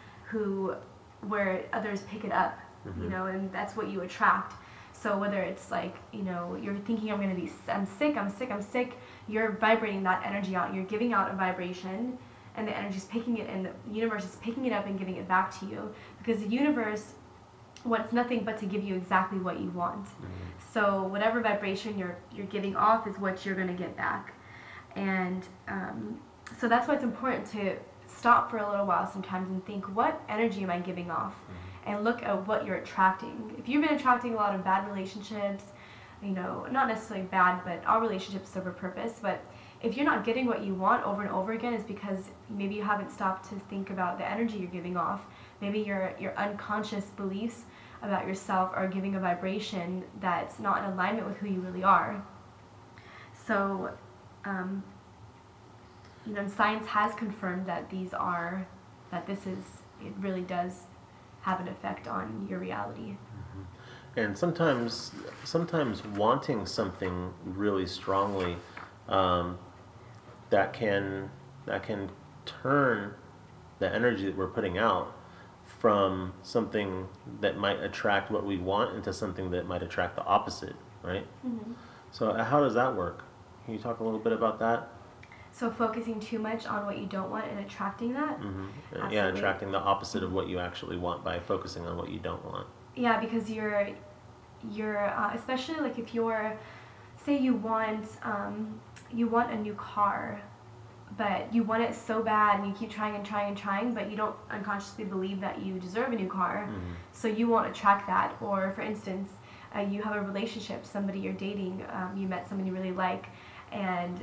where others pick it up, you know, and that's what you attract. So whether it's like, you know, you're thinking I'm sick, I'm sick, I'm sick, you're vibrating that energy out, you're giving out a vibration, and the energy's picking it, and the universe is picking it up and giving it back to you, because the universe wants nothing but to give you exactly what you want. So whatever vibration you're giving off is what you're going to get back. And so that's why it's important to stop for a little while sometimes and think, what energy am I giving off? And look at what you're attracting. If you've been attracting a lot of bad relationships, you know, not necessarily bad, but all relationships serve a purpose, but if you're not getting what you want over and over again, it's because maybe you haven't stopped to think about the energy you're giving off. Maybe your unconscious beliefs about yourself are giving a vibration that's not in alignment with who you really are. So, you know, science has confirmed that it really does have an effect on your reality. And sometimes wanting something really strongly, that can turn the energy that we're putting out from something that might attract what we want into something that might attract the opposite, right? So how does that work? Can you talk a little bit about that? So focusing too much on what you don't want and attracting that? Yeah, attracting the opposite of what you actually want by focusing on what you don't want. Yeah, because you're especially like if you're, say you want a new car, but you want it so bad and you keep trying and trying and trying, but you don't unconsciously believe that you deserve a new car, so you won't attract that. Or for instance, you have a relationship, somebody you're dating, you met somebody you really like, and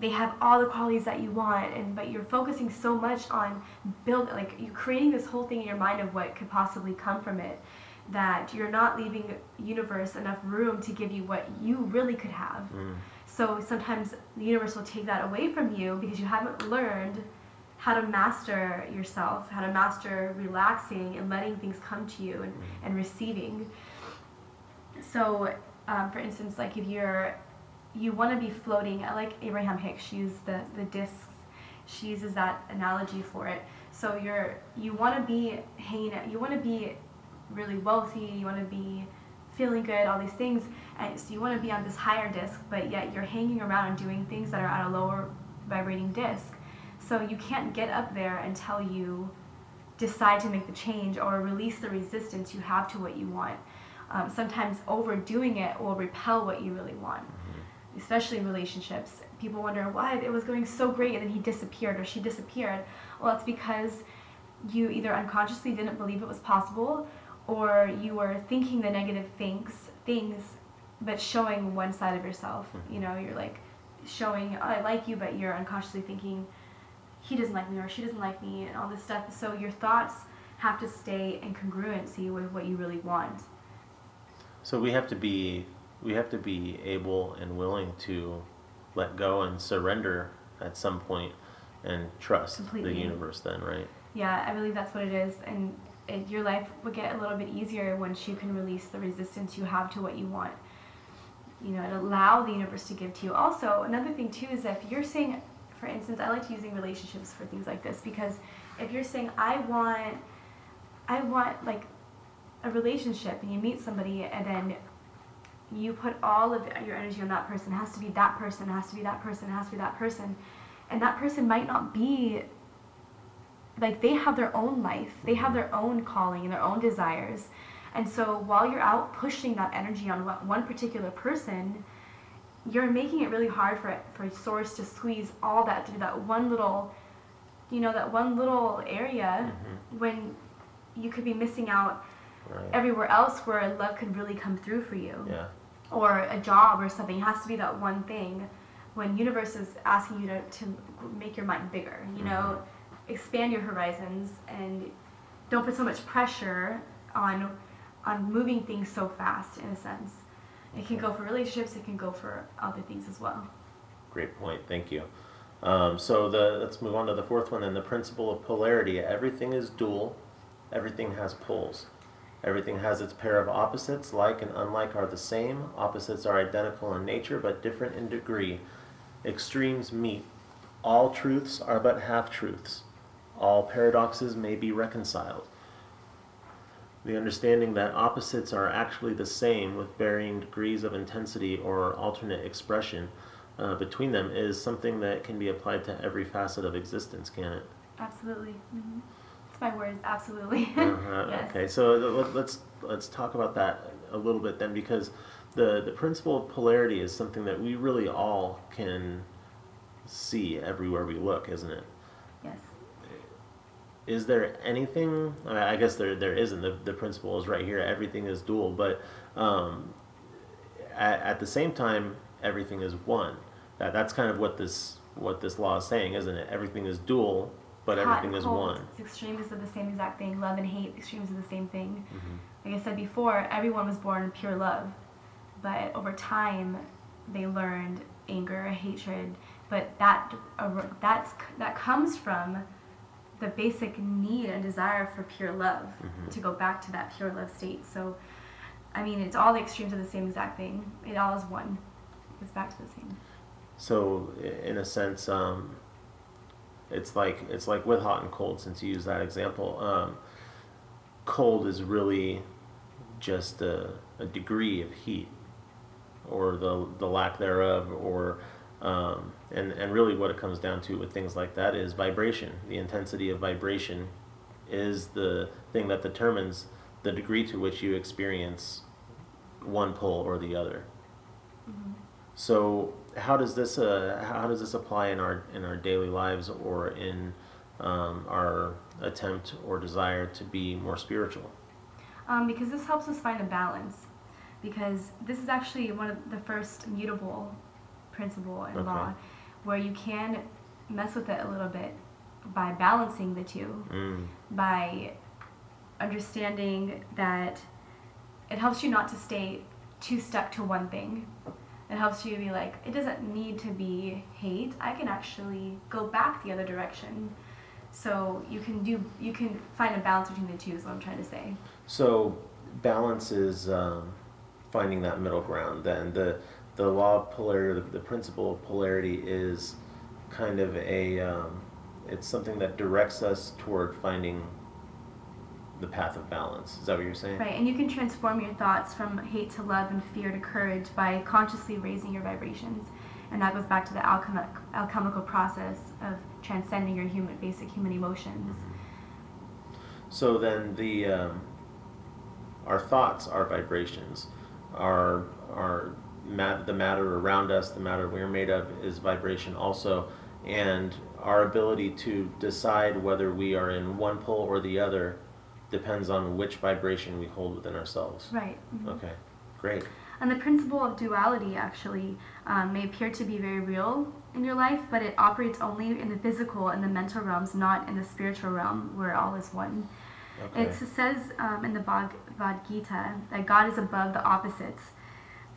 they have all the qualities that you want, but you're focusing so much on you're creating this whole thing in your mind of what could possibly come from it, that you're not leaving the universe enough room to give you what you really could have. So sometimes the universe will take that away from you because you haven't learned how to master yourself, how to master relaxing and letting things come to you and receiving. So, for instance, like if you want to be floating, I like Abraham Hicks, she uses the discs, she uses that analogy for it. So you want to be hanging out, you want to be really wealthy, you want to be feeling good, all these things, and so you want to be on this higher disc, but yet you're hanging around and doing things that are at a lower vibrating disc. So you can't get up there until you decide to make the change or release the resistance you have to what you want. Sometimes overdoing it will repel what you really want, especially in relationships. People wonder why it was going so great and then he disappeared or she disappeared. Well, it's because you either unconsciously didn't believe it was possible, or you were thinking the negative things but showing one side of yourself. You know, you're like showing, oh, I like you, but you're unconsciously thinking he doesn't like me or she doesn't like me and all this stuff. So your thoughts have to stay in congruency with what you really want. So we have to be able and willing to let go and surrender at some point and trust completely the universe then, right? Yeah, I believe that's what it is, and your life will get a little bit easier once you can release the resistance you have to what you want, you know, and allow the universe to give to you. Also, another thing too is if you're saying, for instance, I like using relationships for things like this, because if you're saying, I want like a relationship, and you meet somebody and then you put all of your energy on that person, it has to be that person, it has to be that person, it has to be that person, and that person might not be, like, they have their own life, they have their own calling and their own desires, and so while you're out pushing that energy on one particular person, you're making it really hard for Source to squeeze all that through that one little, you know, that one little area, when you could be missing out everywhere else where love could really come through for you, or a job or something. It has to be that one thing, when universe is asking you to make your mind bigger, you know, expand your horizons, and don't put so much pressure on on moving things so fast, in a sense. It can go for relationships, it can go for other things as well. Great point, thank you. Let's move on to the fourth one, and the principle of polarity. Everything is dual, everything has poles. Everything has its pair of opposites. Like and unlike are the same. Opposites are identical in nature, but different in degree. Extremes meet. All truths are but half-truths. All paradoxes may be reconciled. The understanding that opposites are actually the same with varying degrees of intensity or alternate expression between them is something that can be applied to every facet of existence, can it? Absolutely. Mm-hmm. That's my words, absolutely. Yes. Okay, so let's talk about that a little bit then, because the principle of polarity is something that we really all can see everywhere we look, isn't it? Yes. Is there anything, I guess there isn't, the principle is right here, everything is dual, but at the same time, everything is one. That's kind of what this law is saying, isn't it? Everything is dual, but everything is one. It's extremes of the same exact thing. Love and hate, extremes of the same thing. Mm-hmm. Like I said before, everyone was born in pure love, but over time, they learned anger, hatred, but that comes from the basic need and desire for pure love, mm-hmm. to go back to that pure love state. So, I mean, it's all the extremes of the same exact thing. It all is one. It's back to the same. So, in a sense, it's like with hot and cold, since you use that example. Cold is really just a degree of heat, or the lack thereof, or... And really what it comes down to with things like that is vibration. The intensity of vibration is the thing that determines the degree to which you experience one pole or the other. Mm-hmm. So how does this apply in our daily lives, or in our attempt or desire to be more spiritual? Because this helps us find a balance, because this is actually one of the first mutable principle in law, where you can mess with it a little bit by balancing the two, by understanding that it helps you not to stay too stuck to one thing. It helps you be like, it doesn't need to be hate. I can actually go back the other direction. So you can find a balance between the two, is what I'm trying to say. So balance is finding that middle ground. Then the law of polarity, the principle of polarity, is kind of it's something that directs us toward finding the path of balance. Is that what you're saying? Right, and you can transform your thoughts from hate to love and fear to courage by consciously raising your vibrations. And that goes back to the alchemical process of transcending your basic human emotions. So then our thoughts are vibrations. The matter around us, the matter we're made of, is vibration also, and our ability to decide whether we are in one pole or the other depends on which vibration we hold within ourselves. Right. Mm-hmm. Okay, great. And the principle of duality actually may appear to be very real in your life, but it operates only in the physical and the mental realms, not in the spiritual realm where all is one. Okay. It says in the Bhagavad Gita that God is above the opposites.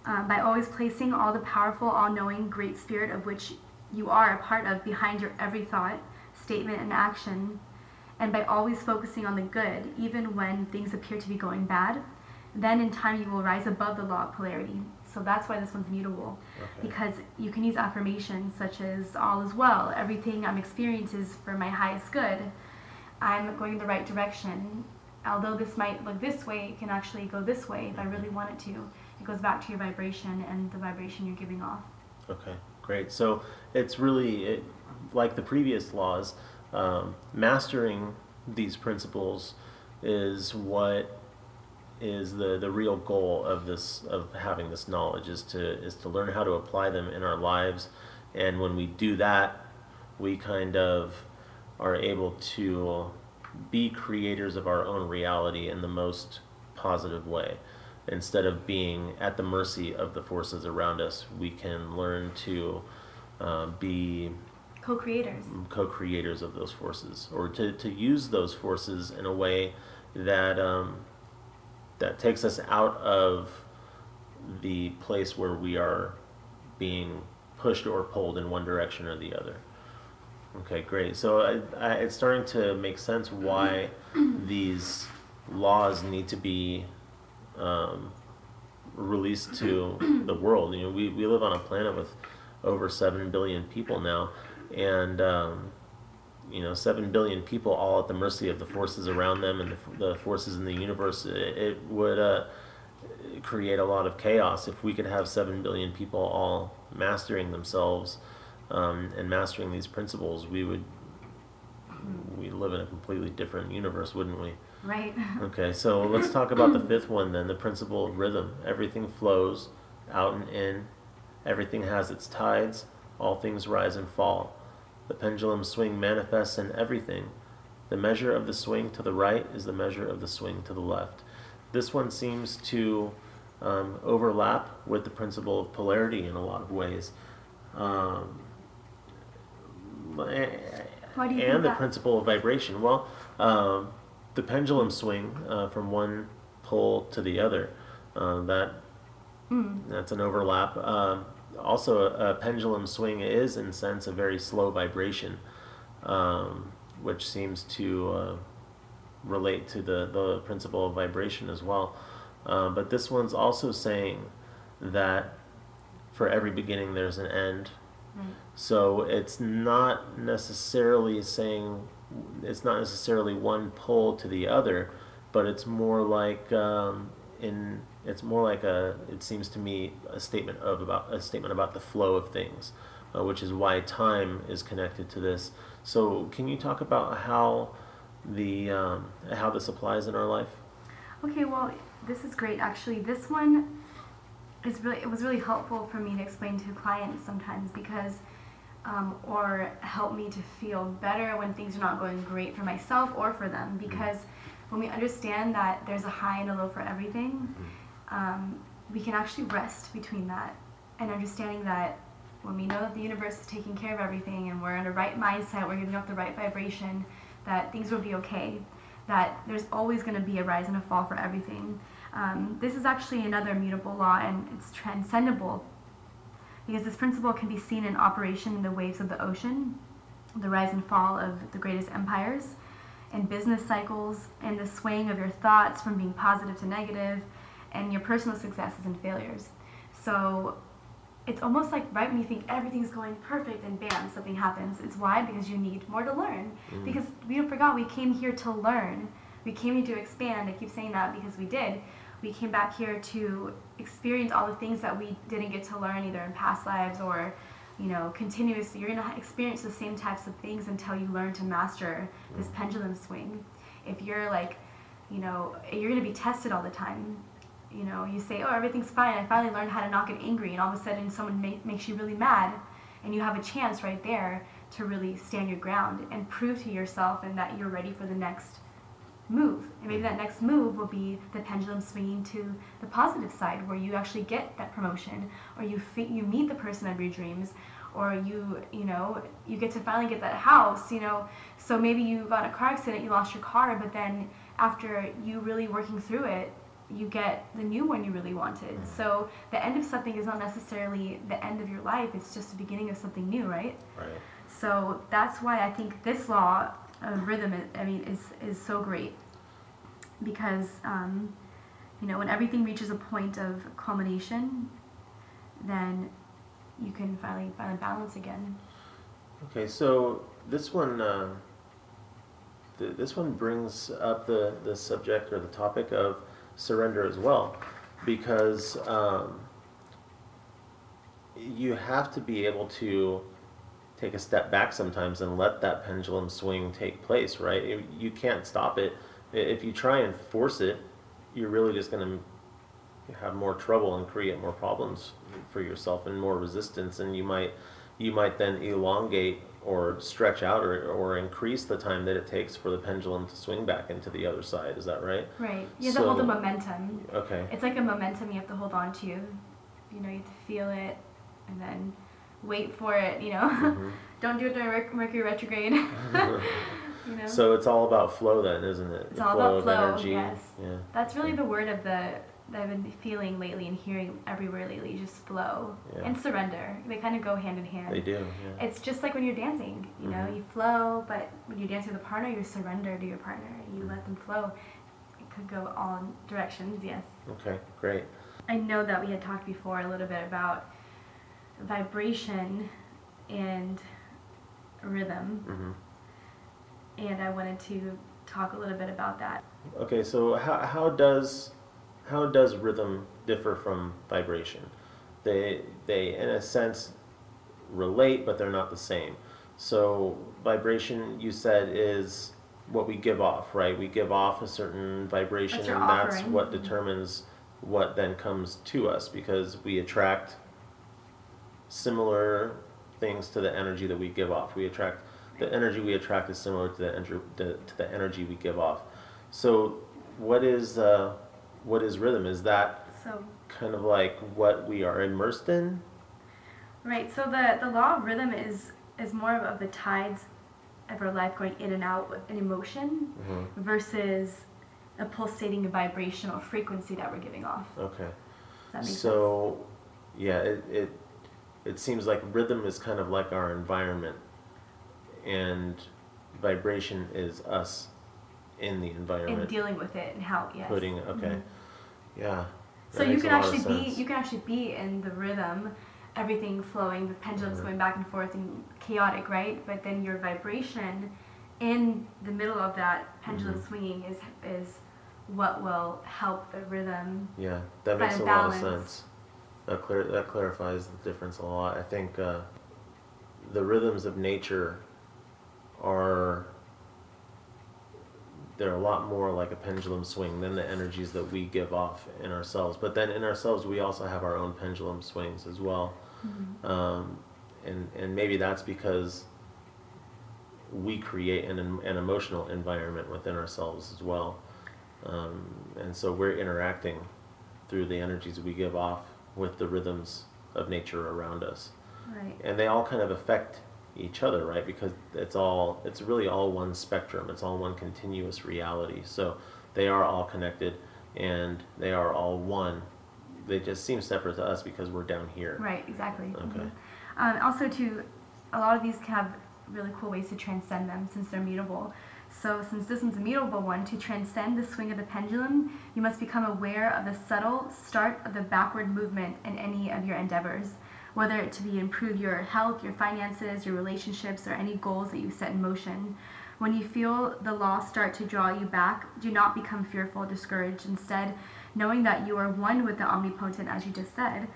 By always placing all the powerful, all-knowing, great spirit of which you are a part of behind your every thought, statement, and action, and by always focusing on the good, even when things appear to be going bad, then in time you will rise above the law of polarity. So that's why this one's mutable, because you can use affirmations such as, all is well, everything I'm experiencing is for my highest good, I'm going in the right direction, although this might look this way, it can actually go this way if I really want it to. It goes back to your vibration and the vibration you're giving off. Okay, great. So it's really, like the previous laws, mastering these principles is what is the real goal of having this knowledge, is to learn how to apply them in our lives. And when we do that, we kind of are able to be creators of our own reality in the most positive way. Instead of being at the mercy of the forces around us, we can learn to be co-creators of those forces, or to use those forces in a way that that takes us out of the place where we are being pushed or pulled in one direction or the other. Okay, great. So it's starting to make sense why these laws need to be released to the world. You know, we live on a planet with over 7 billion people now, and 7 billion people all at the mercy of the forces around them and the forces in the universe. It would create a lot of chaos if we could have 7 billion people all mastering themselves and mastering these principles. We live in a completely different universe, wouldn't we? Right. Okay, so let's talk about the fifth one then, the principle of rhythm. Everything flows out and in. Everything has its tides. All things rise and fall. The pendulum swing manifests in everything. The measure of the swing to the right is the measure of the swing to the left. This one seems to overlap with the principle of polarity in a lot of ways. Why do you think that? Principle of vibration. Well, the pendulum swing from one pole to the other. That's an overlap. Also, a pendulum swing is, in a sense, a very slow vibration, which seems to relate to the principle of vibration as well. But this one's also saying that for every beginning there's an end. Right. So it's not necessarily one pull to the other, but it's more like it seems to me a statement about the flow of things, which is why time is connected to this. So can you talk about how this applies in our life? Okay, well, this is great actually. This one it was really helpful for me to explain to clients sometimes because or help me to feel better when things are not going great for myself or for them, because when we understand that there's a high and a low for everything, we can actually rest between that, and understanding that when we know that the universe is taking care of everything and we're in a right mindset, we're giving up the right vibration, that things will be okay, that there's always going to be a rise and a fall for everything. This is actually another immutable law, and it's transcendable, because this principle can be seen in operation in the waves of the ocean, the rise and fall of the greatest empires, in business cycles, and the swaying of your thoughts from being positive to negative, and your personal successes and failures. So it's almost like right when you think everything's going perfect and bam, something happens. It's why? Because you need more to learn. Because we forgot we came here to learn. We came here to expand. I keep saying that because we did. We came back here to experience all the things that we didn't get to learn either in past lives or, continuously. You're going to experience the same types of things until you learn to master this pendulum swing. If you're you're going to be tested all the time. You say, oh, everything's fine. I finally learned how to not get angry. And all of a sudden someone makes you really mad. And you have a chance right there to really stand your ground and prove to yourself and that you're ready for the next move. And maybe that next move will be the pendulum swinging to the positive side, where you actually get that promotion, or you meet the person of your dreams, or you get to finally get that house. So maybe you got in a car accident, you lost your car, but then after you really working through it, you get the new one you really wanted. So the end of something is not necessarily the end of your life, it's just the beginning of something new, right? Right. So that's why I think this law of rhythm is so great, because when everything reaches a point of culmination, then you can finally balance again. Okay, so this one brings up the subject or the topic of surrender as well, because you have to be able to take a step back sometimes and let that pendulum swing take place, right? You can't stop it. If you try and force it, you're really just going to have more trouble and create more problems for yourself and more resistance, and you might then elongate or stretch out or increase the time that it takes for the pendulum to swing back into the other side. Is that right? Right. You have to hold the momentum. Okay. It's like a momentum you have to hold on to. You have to feel it and then wait for it. Don't do it during Mercury retrograde. You know? So it's all about flow then, isn't it? It's all about flow, energy. Yes. Yeah. That's really the word of the that I've been feeling lately and hearing everywhere lately, just flow and surrender. They kind of go hand in hand. They do, yeah. It's just like when you're dancing, you know, you flow, but when you dance with a partner, you surrender to your partner. You let them flow. It could go all directions, yes. Okay, great. I know that we had talked before a little bit about vibration and rhythm. And I wanted to talk a little bit about that. Okay, so how does rhythm differ from vibration? They in a sense relate, but they're not the same. So vibration, you said, is what we give off, right? We give off a certain vibration, that's and that's offering. What determines what then comes to us, because we attract similar things to the energy that we give off. We attract the energy we attract is similar to the energy we give off. So what is rhythm? Is that kind of like what we are immersed in? Right. So the law of rhythm is more of the tides of our life going in and out with an emotion versus a pulsating vibrational frequency that we're giving off. Okay. Does that make sense? Yeah, it seems like rhythm is kind of like our environment, and vibration is us in the environment and dealing with it and how yeah. So you can actually be in the rhythm, everything flowing, the pendulum's going back and forth and chaotic, right? But then your vibration in the middle of that pendulum swinging is what will help the rhythm. Yeah, that makes a lot of sense. That clarifies the difference a lot. I think the rhythms of nature they're a lot more like a pendulum swing than the energies that we give off in ourselves. But then in ourselves, we also have our own pendulum swings as well. And maybe that's because we create an emotional environment within ourselves as well. And so we're interacting through the energies we give off with the rhythms of nature around us. Right. And they all kind of affect each other, right? Because it's really all one spectrum. It's all one continuous reality. So they are all connected and they are all one. They just seem separate to us because we're down here. Right, exactly. Okay. Also, too, a lot of these have really cool ways to transcend them since they're mutable. So since this one's a mutable one, to transcend the swing of the pendulum, you must become aware of the subtle start of the backward movement in any of your endeavors, whether it to be improve your health, your finances, your relationships, or any goals that you've set in motion. When you feel the law start to draw you back, do not become fearful, discouraged. Instead, knowing that you are one with the omnipotent, as you just said,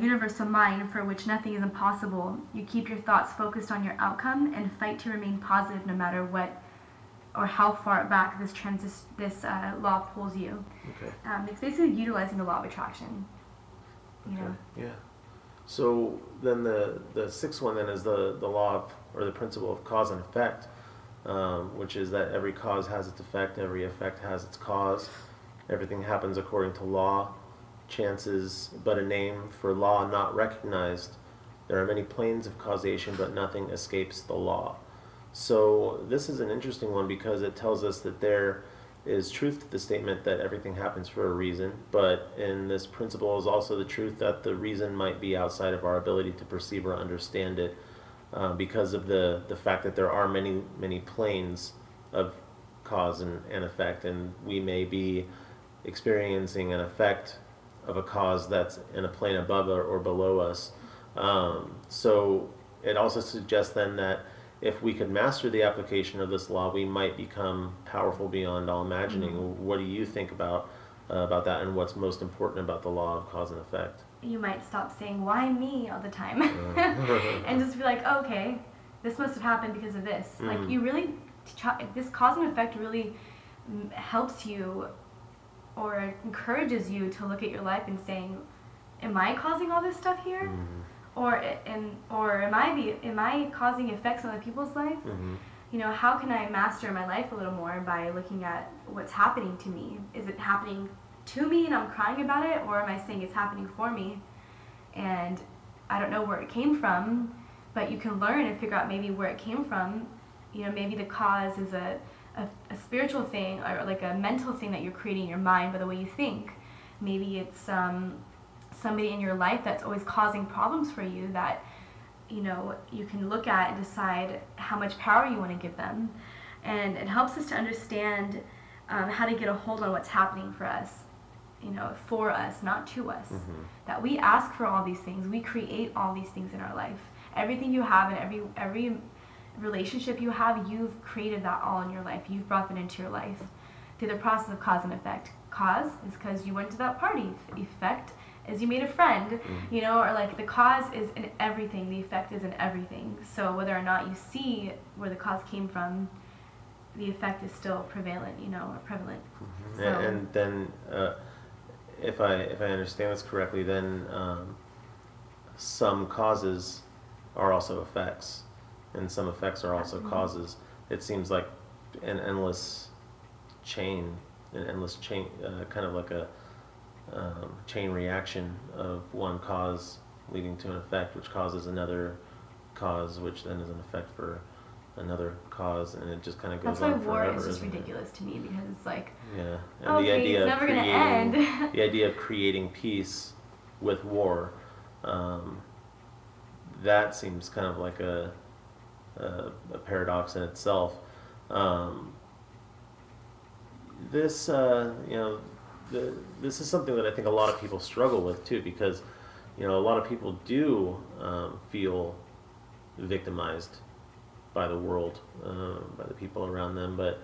universal mind for which nothing is impossible, you keep your thoughts focused on your outcome and fight to remain positive no matter what or how far back this law pulls you. Okay. It's basically utilizing the law of attraction. You know? Yeah. So then the sixth one then is the law of, or the principle of cause and effect, which is that every cause has its effect, every effect has its cause, everything happens according to law, chances but a name for law not recognized. There are many planes of causation, but nothing escapes the law. So this is an interesting one because it tells us that there is truth to the statement that everything happens for a reason, but in this principle is also the truth that the reason might be outside of our ability to perceive or understand it, because of the fact that there are many, many planes of cause and effect, and we may be experiencing an effect of a cause that's in a plane above or below us. So it also suggests then that if we could master the application of this law, we might become powerful beyond all imagining. Mm-hmm. What do you think about that, and what's most important about the law of cause and effect? You might stop saying, why me, all the time, and just be like, okay, this must have happened because of this. Mm-hmm. Like, you really, this cause and effect really helps you or encourages you to look at your life and saying, am I causing all this stuff here? Mm-hmm. Or am I causing effects on other people's life? Mm-hmm. You know, how can I master my life a little more by looking at what's happening to me? Is it happening to me and I'm crying about it, or am I saying it's happening for me? And I don't know where it came from, but you can learn and figure out maybe where it came from you know, maybe the cause is a spiritual thing, or like a mental thing that you're creating in your mind by the way you think. Maybe it's somebody in your life that's always causing problems for you that, you know, you can look at and decide how much power you want to give them. And it helps us to understand how to get a hold on what's happening for us, you know, for us, not to us. Mm-hmm. That we ask for all these things, we create all these things in our life. Everything you have and every relationship you have, you've created that all in your life. You've brought that into your life through the process of cause and effect. Cause is because you went to that party. Effect is you made a friend, you know, or like the cause is in everything, the effect is in everything. So whether or not you see where the cause came from, the effect is still prevalent, you know, or prevalent. Mm-hmm. So, and then, if I understand this correctly, then some causes are also effects, and some effects are also causes. It seems like an endless chain, kind of like a chain reaction of one cause leading to an effect, which causes another cause, which then is an effect for another cause, and it just kind of goes on forever. That's why war is just ridiculous to me, because it's like, yeah, and okay, the idea it's never going to end. The idea of creating peace with war, that seems kind of like a paradox in itself. This is something that I think a lot of people struggle with too, because, you know, a lot of people do feel victimized by the world, by the people around them, but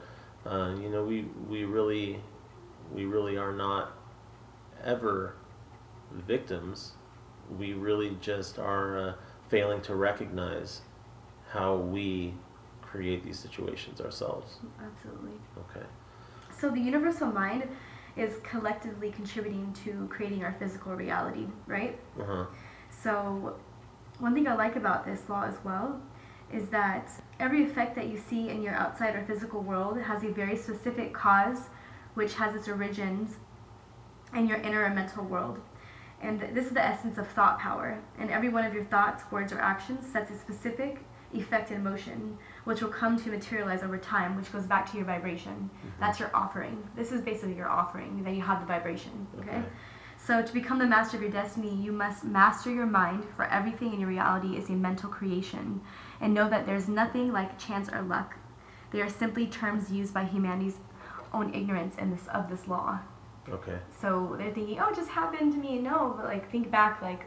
you know, we really are not ever victims. We really just are failing to recognize how we create these situations ourselves. Absolutely. Okay. So the universal mind is collectively contributing to creating our physical reality, right? Uh-huh. So one thing I like about this law as well is that every effect that you see in your outside or physical world has a very specific cause, which has its origins in your inner and mental world. And this is the essence of thought power. And every one of your thoughts, words, or actions sets a specific effect in motion, which will come to materialize over time, which goes back to your vibration. Mm-hmm. That's your offering. This is basically your offering, that you have the vibration, okay? So to become the master of your destiny, you must master your mind, for everything in your reality is a mental creation, and know that there's nothing like chance or luck. They are simply terms used by humanity's own ignorance of this law. Okay. So they're thinking, oh, it just happened to me. No, but like think back, like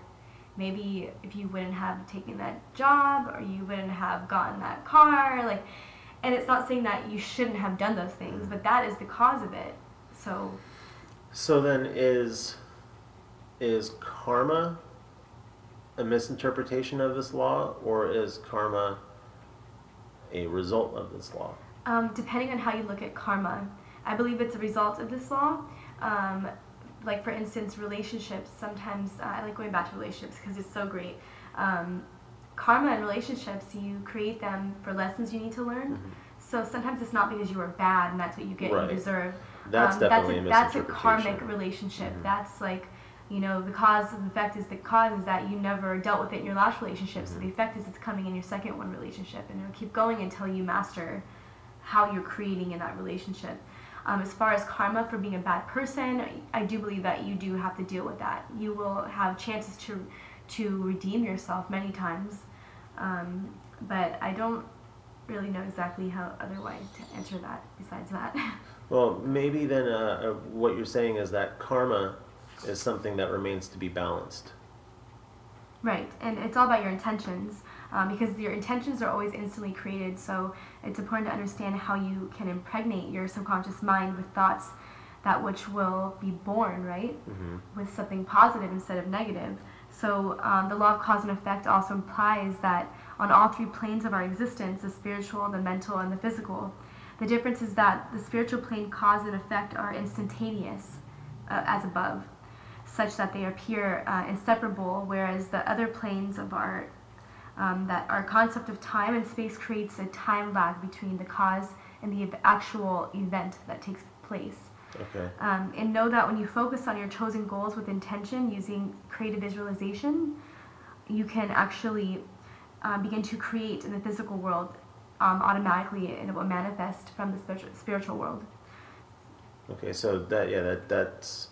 maybe if you wouldn't have taken that job, or you wouldn't have gotten that car, like, and it's not saying that you shouldn't have done those things, but that is the cause of it. So then is karma a misinterpretation of this law, or is karma a result of this law? Depending on how you look at karma. I believe it's a result of this law. Like, for instance, relationships. Sometimes, I like going back to relationships because it's so great. Karma and relationships, you create them for lessons you need to learn. Mm-hmm. So sometimes it's not because you were bad and that's what you get and deserve. That's definitely a misinterpretation. That's a karmic relationship. Mm-hmm. That's like, you know, the cause of the effect is the cause is that you never dealt with it in your last relationship. Mm-hmm. So the effect is it's coming in your second one relationship, and it'll keep going until you master how you're creating in that relationship. As far as karma for being a bad person, I do believe that you do have to deal with that. You will have chances to redeem yourself many times, but I don't really know exactly how otherwise to answer that besides that. Well, maybe then what you're saying is that karma is something that remains to be balanced. Right, and it's all about your intentions, because your intentions are always instantly created, so it's important to understand how you can impregnate your subconscious mind with thoughts that which will be born, right, with something positive instead of negative. So the law of cause and effect also implies that on all three planes of our existence, the spiritual, the mental, and the physical, the difference is that the spiritual plane cause and effect are instantaneous, as above, such that they appear inseparable, whereas the other planes of our that our concept of time and space creates a time lag between the cause and the actual event that takes place. Okay. And know that when you focus on your chosen goals with intention using creative visualization, you can actually begin to create in the physical world automatically, and it will manifest from the spiritual world. Okay, so that's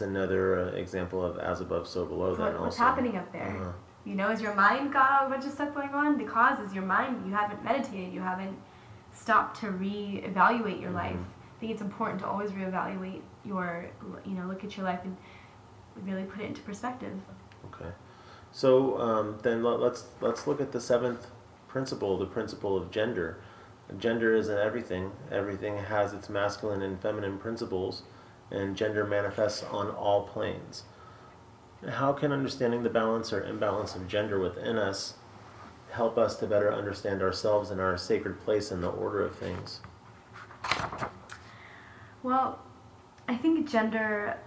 another example of as above, so below. So then what's happening up there? Uh-huh. You know, is your mind got a bunch of stuff going on? The cause is your mind. You haven't meditated. You haven't stopped to reevaluate your life. I think it's important to always reevaluate your, look at your life and really put it into perspective. Okay, so then let's look at the seventh principle, the principle of gender. Gender is in everything. Everything has its masculine and feminine principles, and gender manifests on all planes. How can understanding the balance or imbalance of gender within us help us to better understand ourselves and our sacred place in the order of things? Well, I think gender,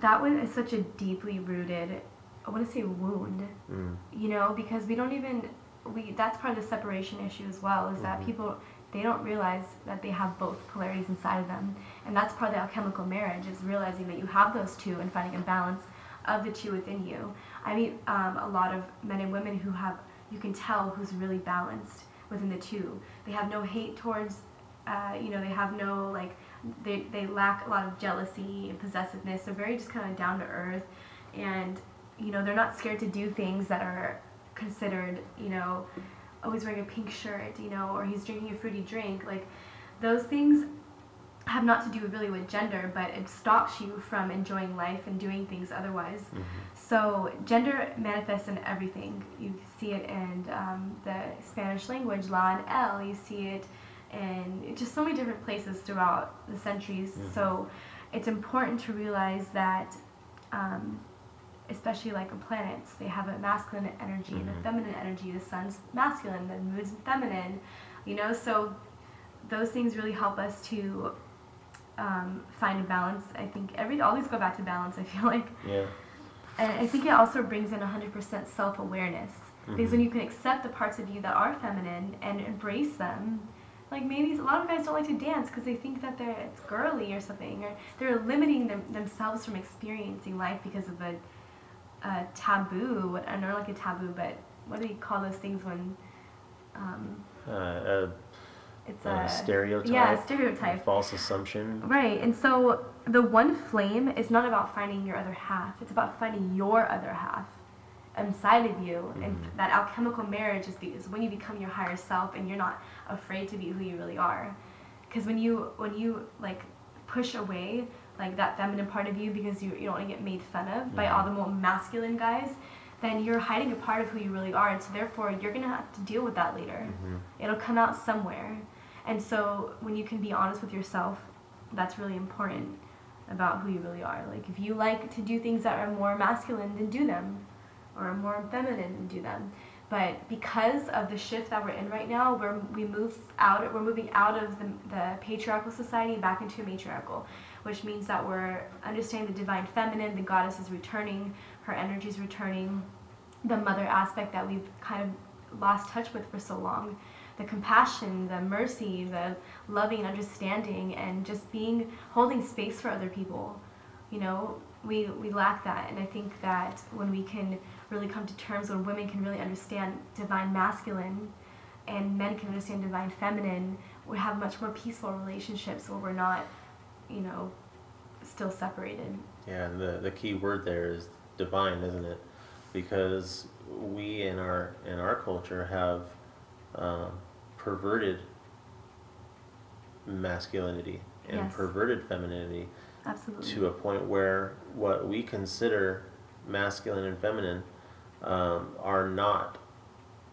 that one is such a deeply rooted, I want to say wound, because we don't even, that's part of the separation issue as well, is that people, they don't realize that they have both polarities inside of them. And that's part of the alchemical marriage, is realizing that you have those two and finding a balance of the two within you. I meet a lot of men and women who have, you can tell who's really balanced within the two. They have no hate towards, they have no, they lack a lot of jealousy and possessiveness. They're very just kind of down to earth, and, they're not scared to do things that are considered, oh, he's wearing a pink shirt, or he's drinking a fruity drink. Like, those things have not to do really with gender, but it stops you from enjoying life and doing things otherwise. So gender manifests in everything. You see it in the Spanish language, La and El. You see it in just so many different places throughout the centuries. So it's important to realize that, especially like in planets, they have a masculine energy and a feminine energy. The sun's masculine, the moon's feminine, so those things really help us to find a balance. I think all these go back to balance, I feel like. Yeah. And I think it also brings in 100% self-awareness. Because when you can accept the parts of you that are feminine and embrace them, like maybe a lot of guys don't like to dance because they think that it's girly or something, or they're limiting themselves from experiencing life because of the taboo. I don't know, like a taboo, but what do you call those things when... it's a stereotype. Yeah, a stereotype. A false assumption. Right, and so the one flame is not about finding your other half. It's about finding your other half inside of you, and that alchemical marriage is when you become your higher self, and you're not afraid to be who you really are. Because when you like push away like that feminine part of you because you don't want to get made fun of by all the more masculine guys, then you're hiding a part of who you really are, and so therefore you're gonna have to deal with that later. It'll come out somewhere. And so when you can be honest with yourself, that's really important about who you really are. Like, if you like to do things that are more masculine, then do them, or are more feminine, then do them. But because of the shift that we're in right now, we're moving out of the patriarchal society and back into a matriarchal, which means that we're understanding the divine feminine. The goddess is returning, her energy is returning, the mother aspect that we've kind of lost touch with for so long. The compassion, the mercy, the loving understanding, and just holding space for other people. We lack that, and I think that when we can really come to terms, when women can really understand divine masculine and men can understand divine feminine, we have much more peaceful relationships where we're not, still separated. Yeah, and the key word there is divine, isn't it? Because we in our culture have perverted masculinity and perverted femininity. Absolutely. To a point where what we consider masculine and feminine are not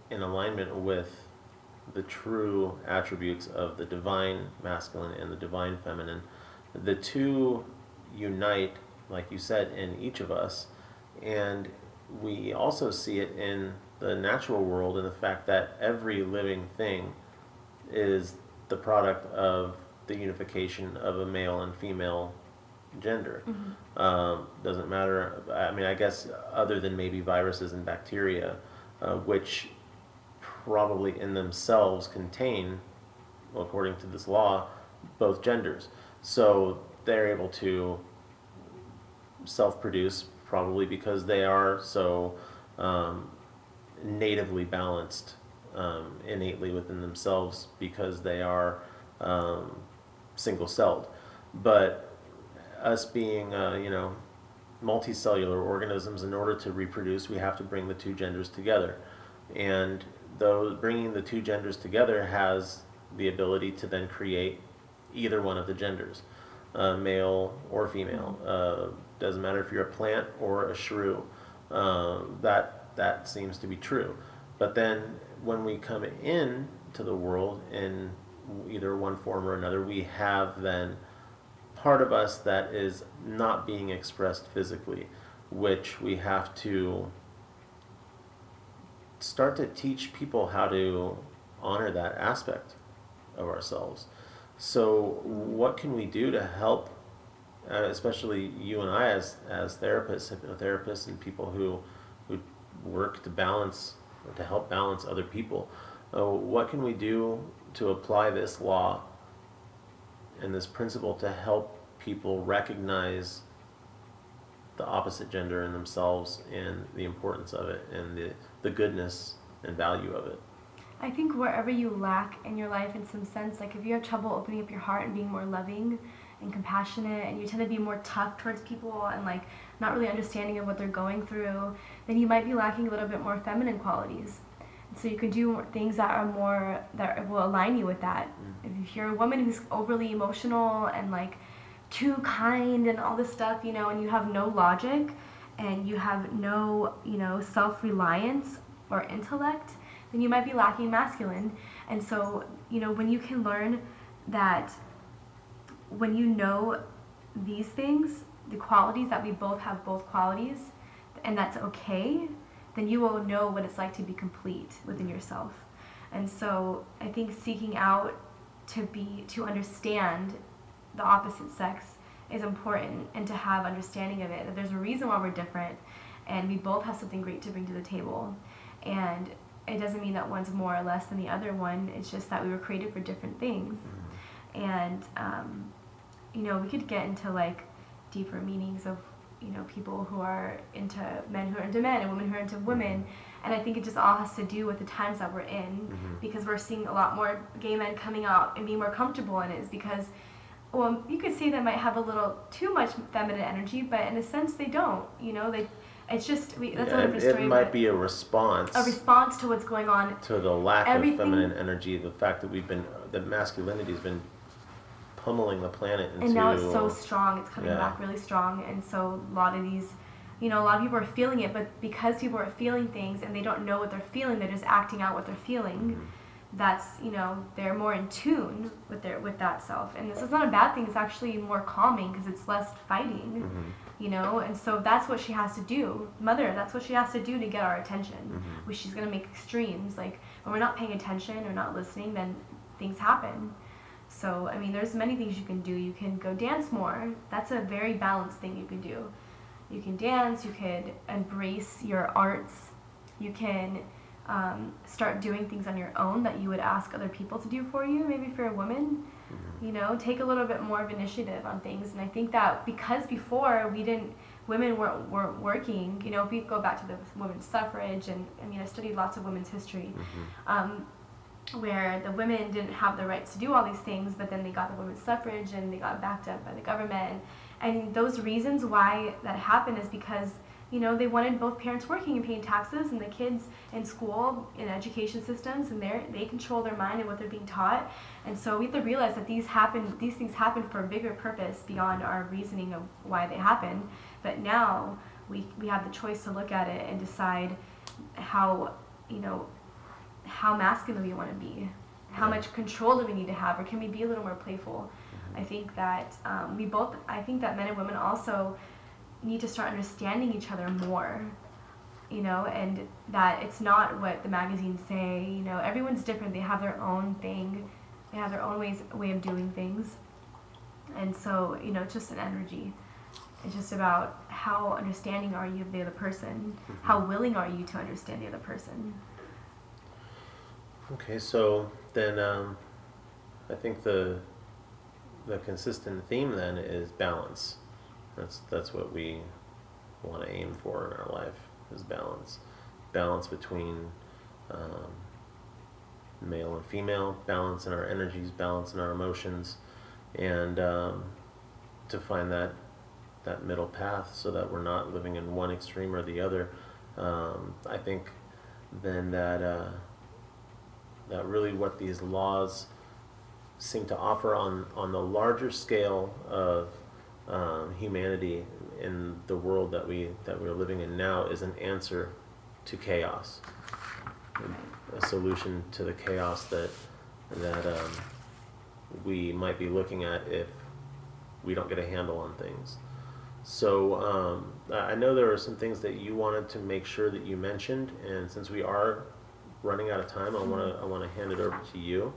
in alignment with the true attributes of the divine masculine and the divine feminine. The two unite, like you said, in each of us, and we also see it in the natural world, in the fact that every living thing is the product of the unification of a male and female gender. Doesn't matter, I guess, other than maybe viruses and bacteria, which probably in themselves contain, according to this law, both genders. So they're able to self-produce, probably because they are so natively balanced innately within themselves because they are single-celled. But us being, multicellular organisms, in order to reproduce, we have to bring the two genders together. And though bringing the two genders together has the ability to then create either one of the genders, male or female. Doesn't matter if you're a plant or a shrew. That seems to be true. But then when we come in to the world in either one form or another, we have then part of us that is not being expressed physically, which we have to start to teach people how to honor that aspect of ourselves. So what can we do to help, especially you and I as therapists, hypnotherapists, and people who work to balance, or to help balance other people? What can we do to apply this law and this principle to help people recognize the opposite gender in themselves and the importance of it and the goodness and value of it? I think wherever you lack in your life in some sense, like if you have trouble opening up your heart and being more loving and compassionate, and you tend to be more tough towards people and like not really understanding of what they're going through, then you might be lacking a little bit more feminine qualities. So you can do more things that are more, that will align you with that. Mm-hmm. If you're a woman who's overly emotional and like too kind and all this stuff, and you have no logic and you have no, self-reliance or intellect, then you might be lacking masculine. And so, when you can learn that, when you know these things, the qualities that we both have, both qualities, and that's okay, then you will know what it's like to be complete within yourself. And so I think seeking out to understand the opposite sex is important, and to have understanding of it, that there's a reason why we're different and we both have something great to bring to the table. And it doesn't mean that one's more or less than the other one, it's just that we were created for different things. And, we could get into like deeper meanings of people who are into men who are into men and women who are into women. And I think it just all has to do with the times that we're in, because we're seeing a lot more gay men coming out and being more comfortable in it, is because, well, you could say they might have a little too much feminine energy, but in a sense they don't, it's just, that's a different story. It might be a response to what's going on. To the lack of feminine energy, the fact that that masculinity's been pummeling the planet into, and now it's so strong, it's coming back really strong. And so a lot of these, a lot of people are feeling it, but because people are feeling things and they don't know what they're feeling, they're just acting out what they're feeling. That's, they're more in tune with that self. And this is not a bad thing, it's actually more calming because it's less fighting. And so that's what she has to do, mother, that's what she has to do to get our attention. Which she's going to make extremes, like when we're not paying attention or not listening, then things happen. So, there's many things you can do. You can go dance more. That's a very balanced thing you can do. You can dance, you could embrace your arts. You can start doing things on your own that you would ask other people to do for you, maybe if you're a woman. Take a little bit more of initiative on things. And I think that because before women weren't working, if we go back to the women's suffrage, and I studied lots of women's history. Where the women didn't have the rights to do all these things, but then they got the women's suffrage and they got backed up by the government. And those reasons why that happened is because, they wanted both parents working and paying taxes, and the kids in school, in education systems, and they control their mind and what they're being taught. And so we have to realize that these things happen for a bigger purpose beyond our reasoning of why they happen. But now we have the choice to look at it and decide how masculine we want to be, how much control do we need to have, or can we be a little more playful? I think that I think that men and women also need to start understanding each other more, and that it's not what the magazines say, everyone's different, they have their own thing, they have their own way of doing things. And so, it's just an energy. It's just about how understanding are you of the other person, how willing are you to understand the other person. Okay, so then I think the consistent theme then is balance. That's what we want to aim for in our life, is balance. Balance between male and female, balance in our energies, balance in our emotions, and to find that middle path so that we're not living in one extreme or the other. I think then that really what these laws seem to offer on the larger scale of humanity in the world that we're living in now is an answer to chaos, a solution to the chaos that we might be looking at if we don't get a handle on things. So I know there are some things that you wanted to make sure that you mentioned, and since we are running out of time, I want to hand it over to you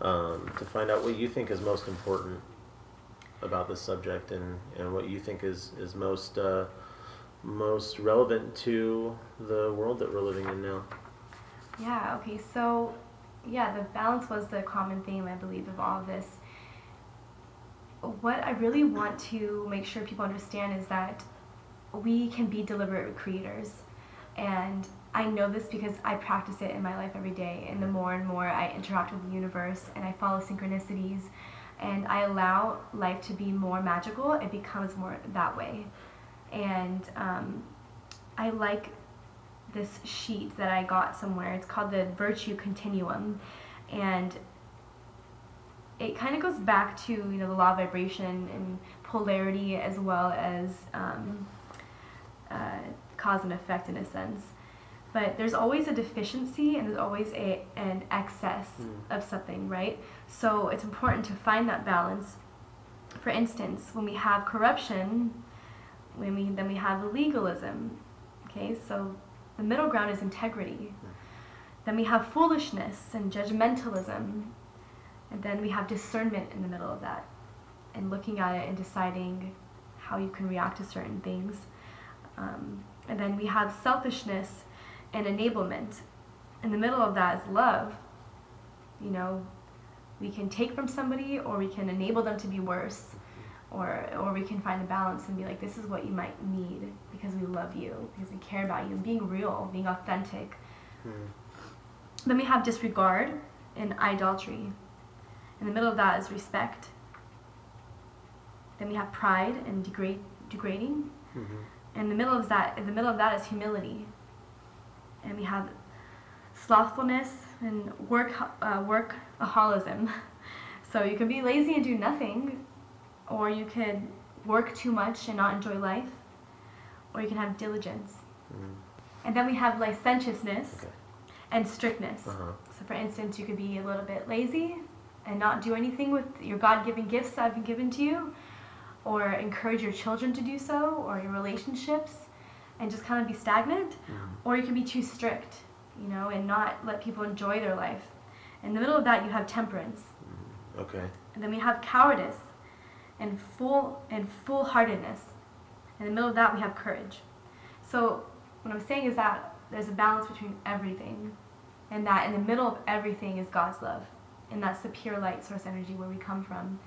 to find out what you think is most important about this subject, and what you think is most relevant to the world that we're living in now. Yeah, okay, so yeah, the balance was the common theme, I believe, of all of this. What I really want to make sure people understand is that we can be deliberate creators, and I know this because I practice it in my life every day, and the more and more I interact with the universe and I follow synchronicities and I allow life to be more magical, it becomes more that way. And I like this sheet that I got somewhere. It's called the Virtue Continuum, and it kind of goes back to, you know, the law of vibration and polarity, as well as cause and effect, in a sense. But there's always a deficiency, and there's always an excess of something, right? So it's important to find that balance. For instance, when we have corruption, then we have legalism. Okay, so the middle ground is integrity. Then we have foolishness and judgmentalism. And then we have discernment in the middle of that, and looking at it and deciding how you can react to certain things. And then we have selfishness and enablement. In the middle of that is love. You know, we can take from somebody, or we can enable them to be worse, or we can find a balance and be like, this is what you might need because we love you, because we care about you, being real, being authentic. Then we have disregard and idolatry. In the middle of that is respect. Then we have pride and degrading. And in the middle of that is humility. And we have slothfulness and workaholism. So you can be lazy and do nothing, or you could work too much and not enjoy life, or you can have diligence. And then we have licentiousness and strictness. So for instance, you could be a little bit lazy and not do anything with your God-given gifts that have been given to you, or encourage your children to do so, or your relationships, and just kind of be stagnant. Or you can be too strict, you know, and not let people enjoy their life. In the middle of that, you have temperance. And then we have cowardice and foolhardiness. In the middle of that, we have courage. So what I'm saying is that there's a balance between everything, and that in the middle of everything is God's love. And that's the pure light source energy where we come from,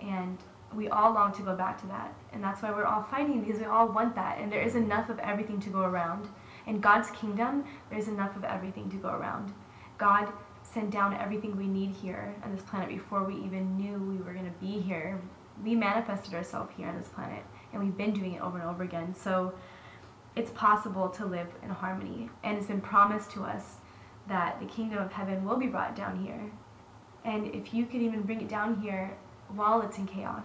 and we all long to go back to that, and that's why we're all fighting, because we all want that, and there is enough of everything to go around. In God's kingdom, there's enough of everything to go around. God sent down everything we need here on this planet before we even knew we were going to be here. We manifested ourselves here on this planet, and we've been doing it over and over again. So it's possible to live in harmony, and it's been promised to us that the kingdom of heaven will be brought down here. And if you could even bring it down here while it's in chaos,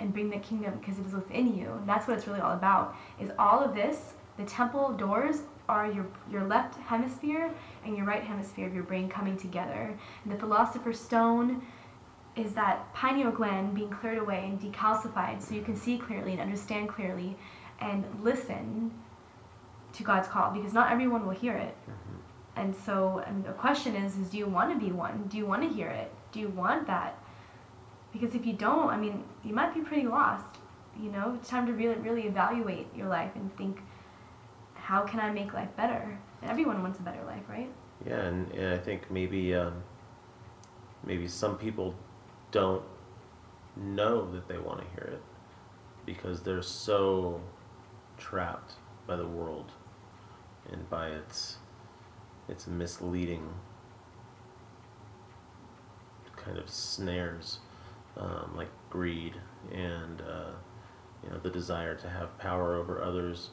and bring the kingdom, because it is within you, and that's what it's really all about, is all of this. The temple doors are your left hemisphere and your right hemisphere of your brain coming together. And the Philosopher's Stone is that pineal gland being cleared away and decalcified, so you can see clearly and understand clearly and listen to God's call, because not everyone will hear it. And so, the question is do you want to be one? Do you want to hear it? Do you want that? Because if you don't, you might be pretty lost. You know, it's time to really, really evaluate your life and think, how can I make life better? And everyone wants a better life, right? Yeah, and I think maybe some people don't know that they want to hear it because they're so trapped by the world and by its misleading kind of snares, like greed and the desire to have power over others,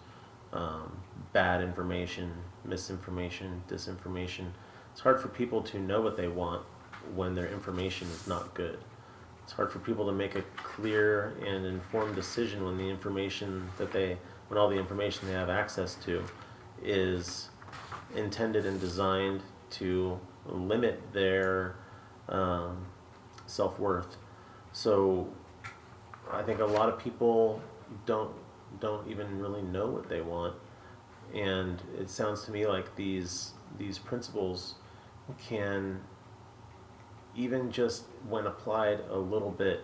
bad information, misinformation, disinformation. It's hard for people to know what they want when their information is not good. It's hard for people to make a clear and informed decision when the information that they, when all the information they have access to is intended and designed to limit their self-worth. So I think a lot of people don't even really know what they want, and it sounds to me like these principles can, even just when applied a little bit,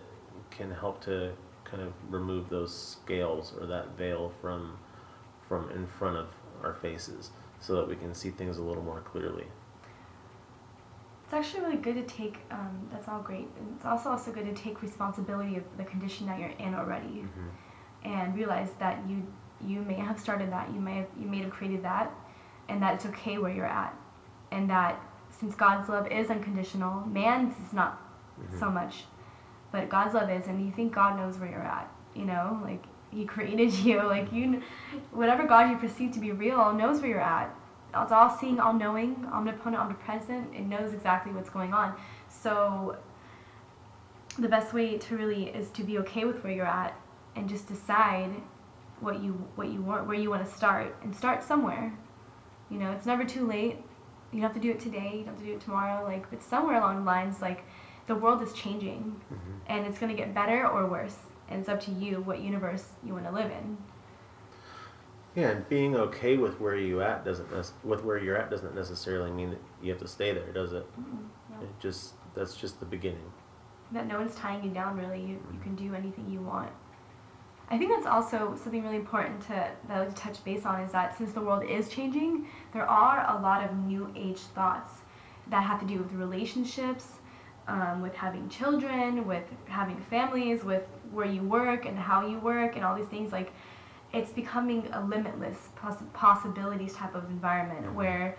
can help to kind of remove those scales or that veil from in front of our faces, so that we can see things a little more clearly. It's actually really good to take, that's all great, and it's also good to take responsibility of the condition that you're in already, mm-hmm. and realize that you may have started that, you may have created that, and that it's okay where you're at, and that since God's love is unconditional, man's is not mm-hmm. so much, but God's love is, and you think God knows where you're at, like He created you, like whatever God you perceive to be real knows where you're at. It's all seeing, all knowing, omnipotent, omnipresent. It knows exactly what's going on. So the best way to really is to be okay with where you're at and just decide what you want, where you want to start, and start somewhere. It's never too late. You don't have to do it today. You don't have to do it tomorrow. But somewhere along the lines, the world is changing, mm-hmm. and it's going to get better or worse. And it's up to you what universe you want to live in. Yeah, and being okay with where you're at doesn't necessarily mean that you have to stay there, does it? Mm-hmm, yeah. That's just the beginning. That no one's tying you down, really. You can do anything you want. I think that's also something really important that I like to touch base on, is that since the world is changing, there are a lot of new age thoughts that have to do with relationships, with having children, with having families, with where you work and how you work and all these things. It's becoming a limitless possibilities type of environment, mm-hmm. where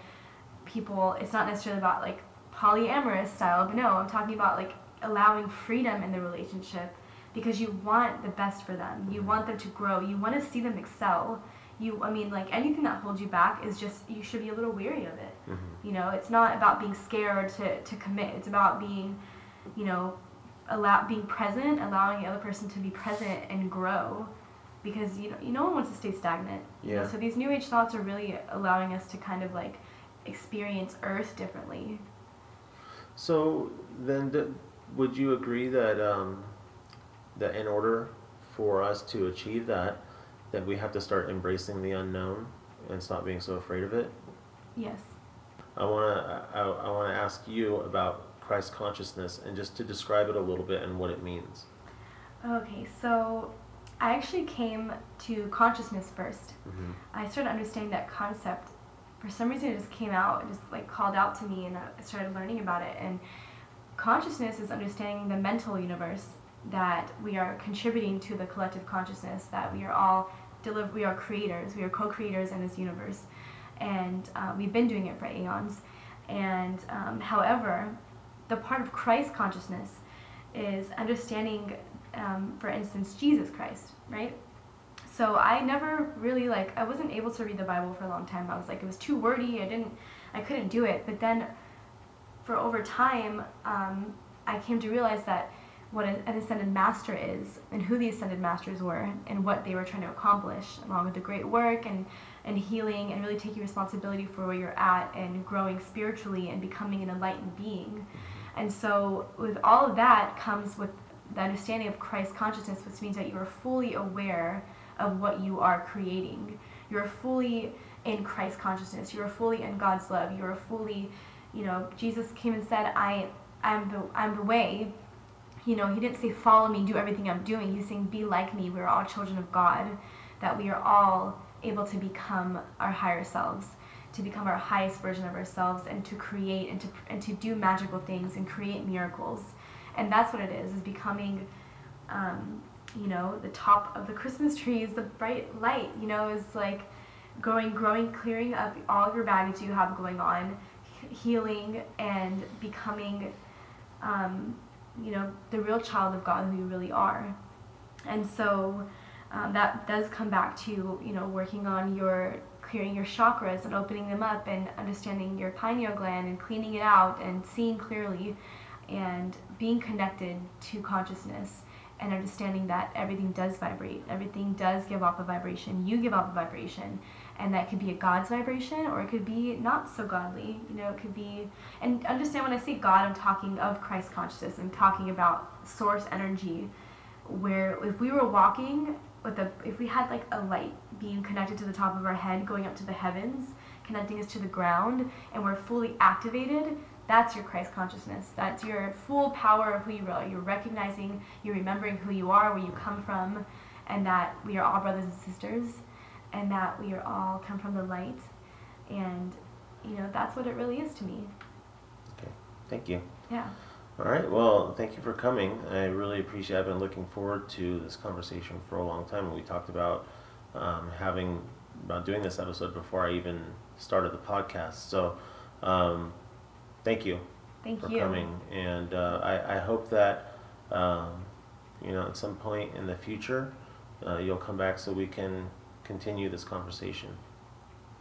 people, it's not necessarily about polyamorous style, but no, I'm talking about allowing freedom in the relationship, because you want the best for them. You want them to grow. You want to see them excel. Anything that holds you back is just, you should be a little weary of it. Mm-hmm. It's not about being scared to commit. It's about being, being present, allowing the other person to be present and grow. Because no one wants to stay stagnant. Yeah. So these new age thoughts are really allowing us to kind of experience Earth differently. So then, would you agree that in order for us to achieve that we have to start embracing the unknown and stop being so afraid of it? Yes. I wanna ask you about Christ consciousness, and just to describe it a little bit and what it means. Okay, so I actually came to consciousness first. Mm-hmm. I started understanding that concept. For some reason, it just came out, it just called out to me, and I started learning about it. And consciousness is understanding the mental universe, that we are contributing to the collective consciousness, that we are all we are creators, we are co-creators in this universe, and we've been doing it for aeons. And however, the part of Christ consciousness is understanding. For instance, Jesus Christ, right? So I never really I wasn't able to read the Bible for a long time. I was it was too wordy. I couldn't do it. But then, for over time, I came to realize that what an ascended master is, and who the ascended masters were, and what they were trying to accomplish, along with the great work and healing, and really taking responsibility for where you're at, and growing spiritually, and becoming an enlightened being. And so, with all of that comes with the understanding of Christ consciousness, which means that you are fully aware of what you are creating. You are fully in Christ consciousness. You are fully in God's love. You are fully, Jesus came and said, "I'm the way." He didn't say, "Follow me, do everything I'm doing." He's saying, "Be like me." We are all children of God. That we are all able to become our higher selves, to become our highest version of ourselves, and to create and to do magical things and create miracles. And that's what it is becoming, the top of the Christmas tree is the bright light, is growing, clearing up all of your baggage you have going on, healing and becoming you know, the real child of God who you really are. And so that does come back to, you know, working on your, clearing your chakras and opening them up and understanding your pineal gland and cleaning it out and seeing clearly and being connected to consciousness and understanding that everything does vibrate, everything does give off a vibration, you give off a vibration, and that could be a God's vibration or it could be not so godly, you know, it could be, and understand when I say God, I'm talking of Christ consciousness, I'm talking about source energy, where if we were walking, if we had like a light being connected to the top of our head, going up to the heavens, connecting us to the ground, and we're fully activated, that's your Christ consciousness. That's your full power of who you are. You're recognizing, you're remembering who you are, where you come from, and that we are all brothers and sisters, and that we are all come from the light. And, you know, that's what it really is to me. Okay. Thank you. Yeah. All right. Well, thank you for coming. I really appreciate it. I've been looking forward to this conversation for a long time. We talked about doing this episode before I even started the podcast. So, thank you. Thank you for coming, and I hope that you know, at some point in the future you'll come back so we can continue this conversation.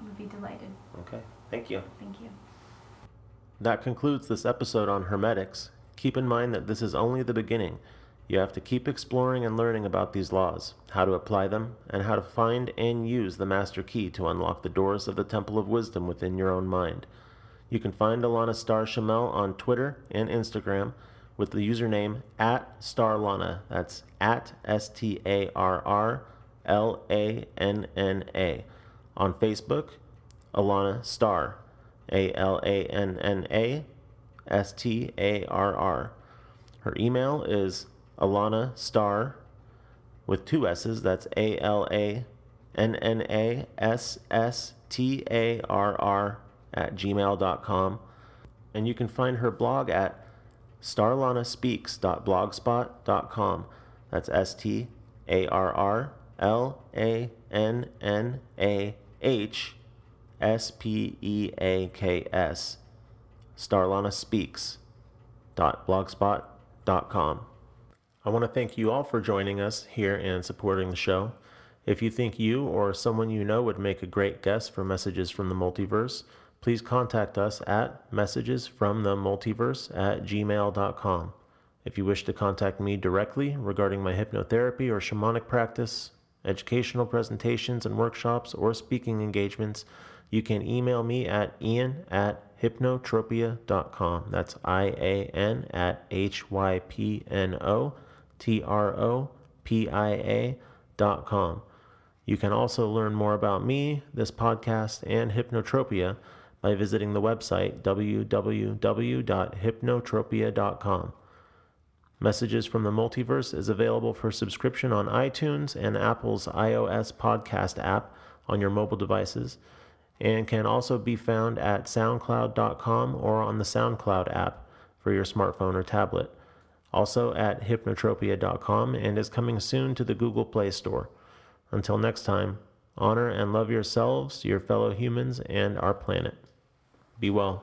I would be delighted. Okay, thank you. Thank you. That concludes this episode on hermetics. Keep in mind that this is only the beginning. You have to keep exploring and learning about these laws, how to apply them, and how to find and use the master key to unlock the doors of the Temple of Wisdom within your own mind. You can find Alanna Starr-Chamel on Twitter and Instagram with the username @Starlanna. That's @StarRlanna. On Facebook, Alanna Starr, ALANNA STARR. Her email is Alanna Starr with 2 S's. That's ALANNASSTARR@gmail.com, and you can find her blog at starlanaspeaks.blogspot.com. That's StarLannaSpeaks starlanaspeaks.blogspot.com. I want to thank you all for joining us here and supporting the show. If you think you or someone you know would make a great guest for Messages from the Multiverse, please contact us at messagesfromthemultiverse@gmail.com. If you wish to contact me directly regarding my hypnotherapy or shamanic practice, educational presentations and workshops, or speaking engagements, you can email me at ian@hypnotropia.com. That's IAN@HYPNOTROPIA.com. You can also learn more about me, this podcast, and Hypnotropia by visiting the website www.hypnotropia.com. Messages from the Multiverse is available for subscription on iTunes and Apple's iOS podcast app on your mobile devices, and can also be found at soundcloud.com or on the SoundCloud app for your smartphone or tablet. Also at hypnotropia.com, and is coming soon to the Google Play Store. Until next time, honor and love yourselves, your fellow humans, and our planet. Be well.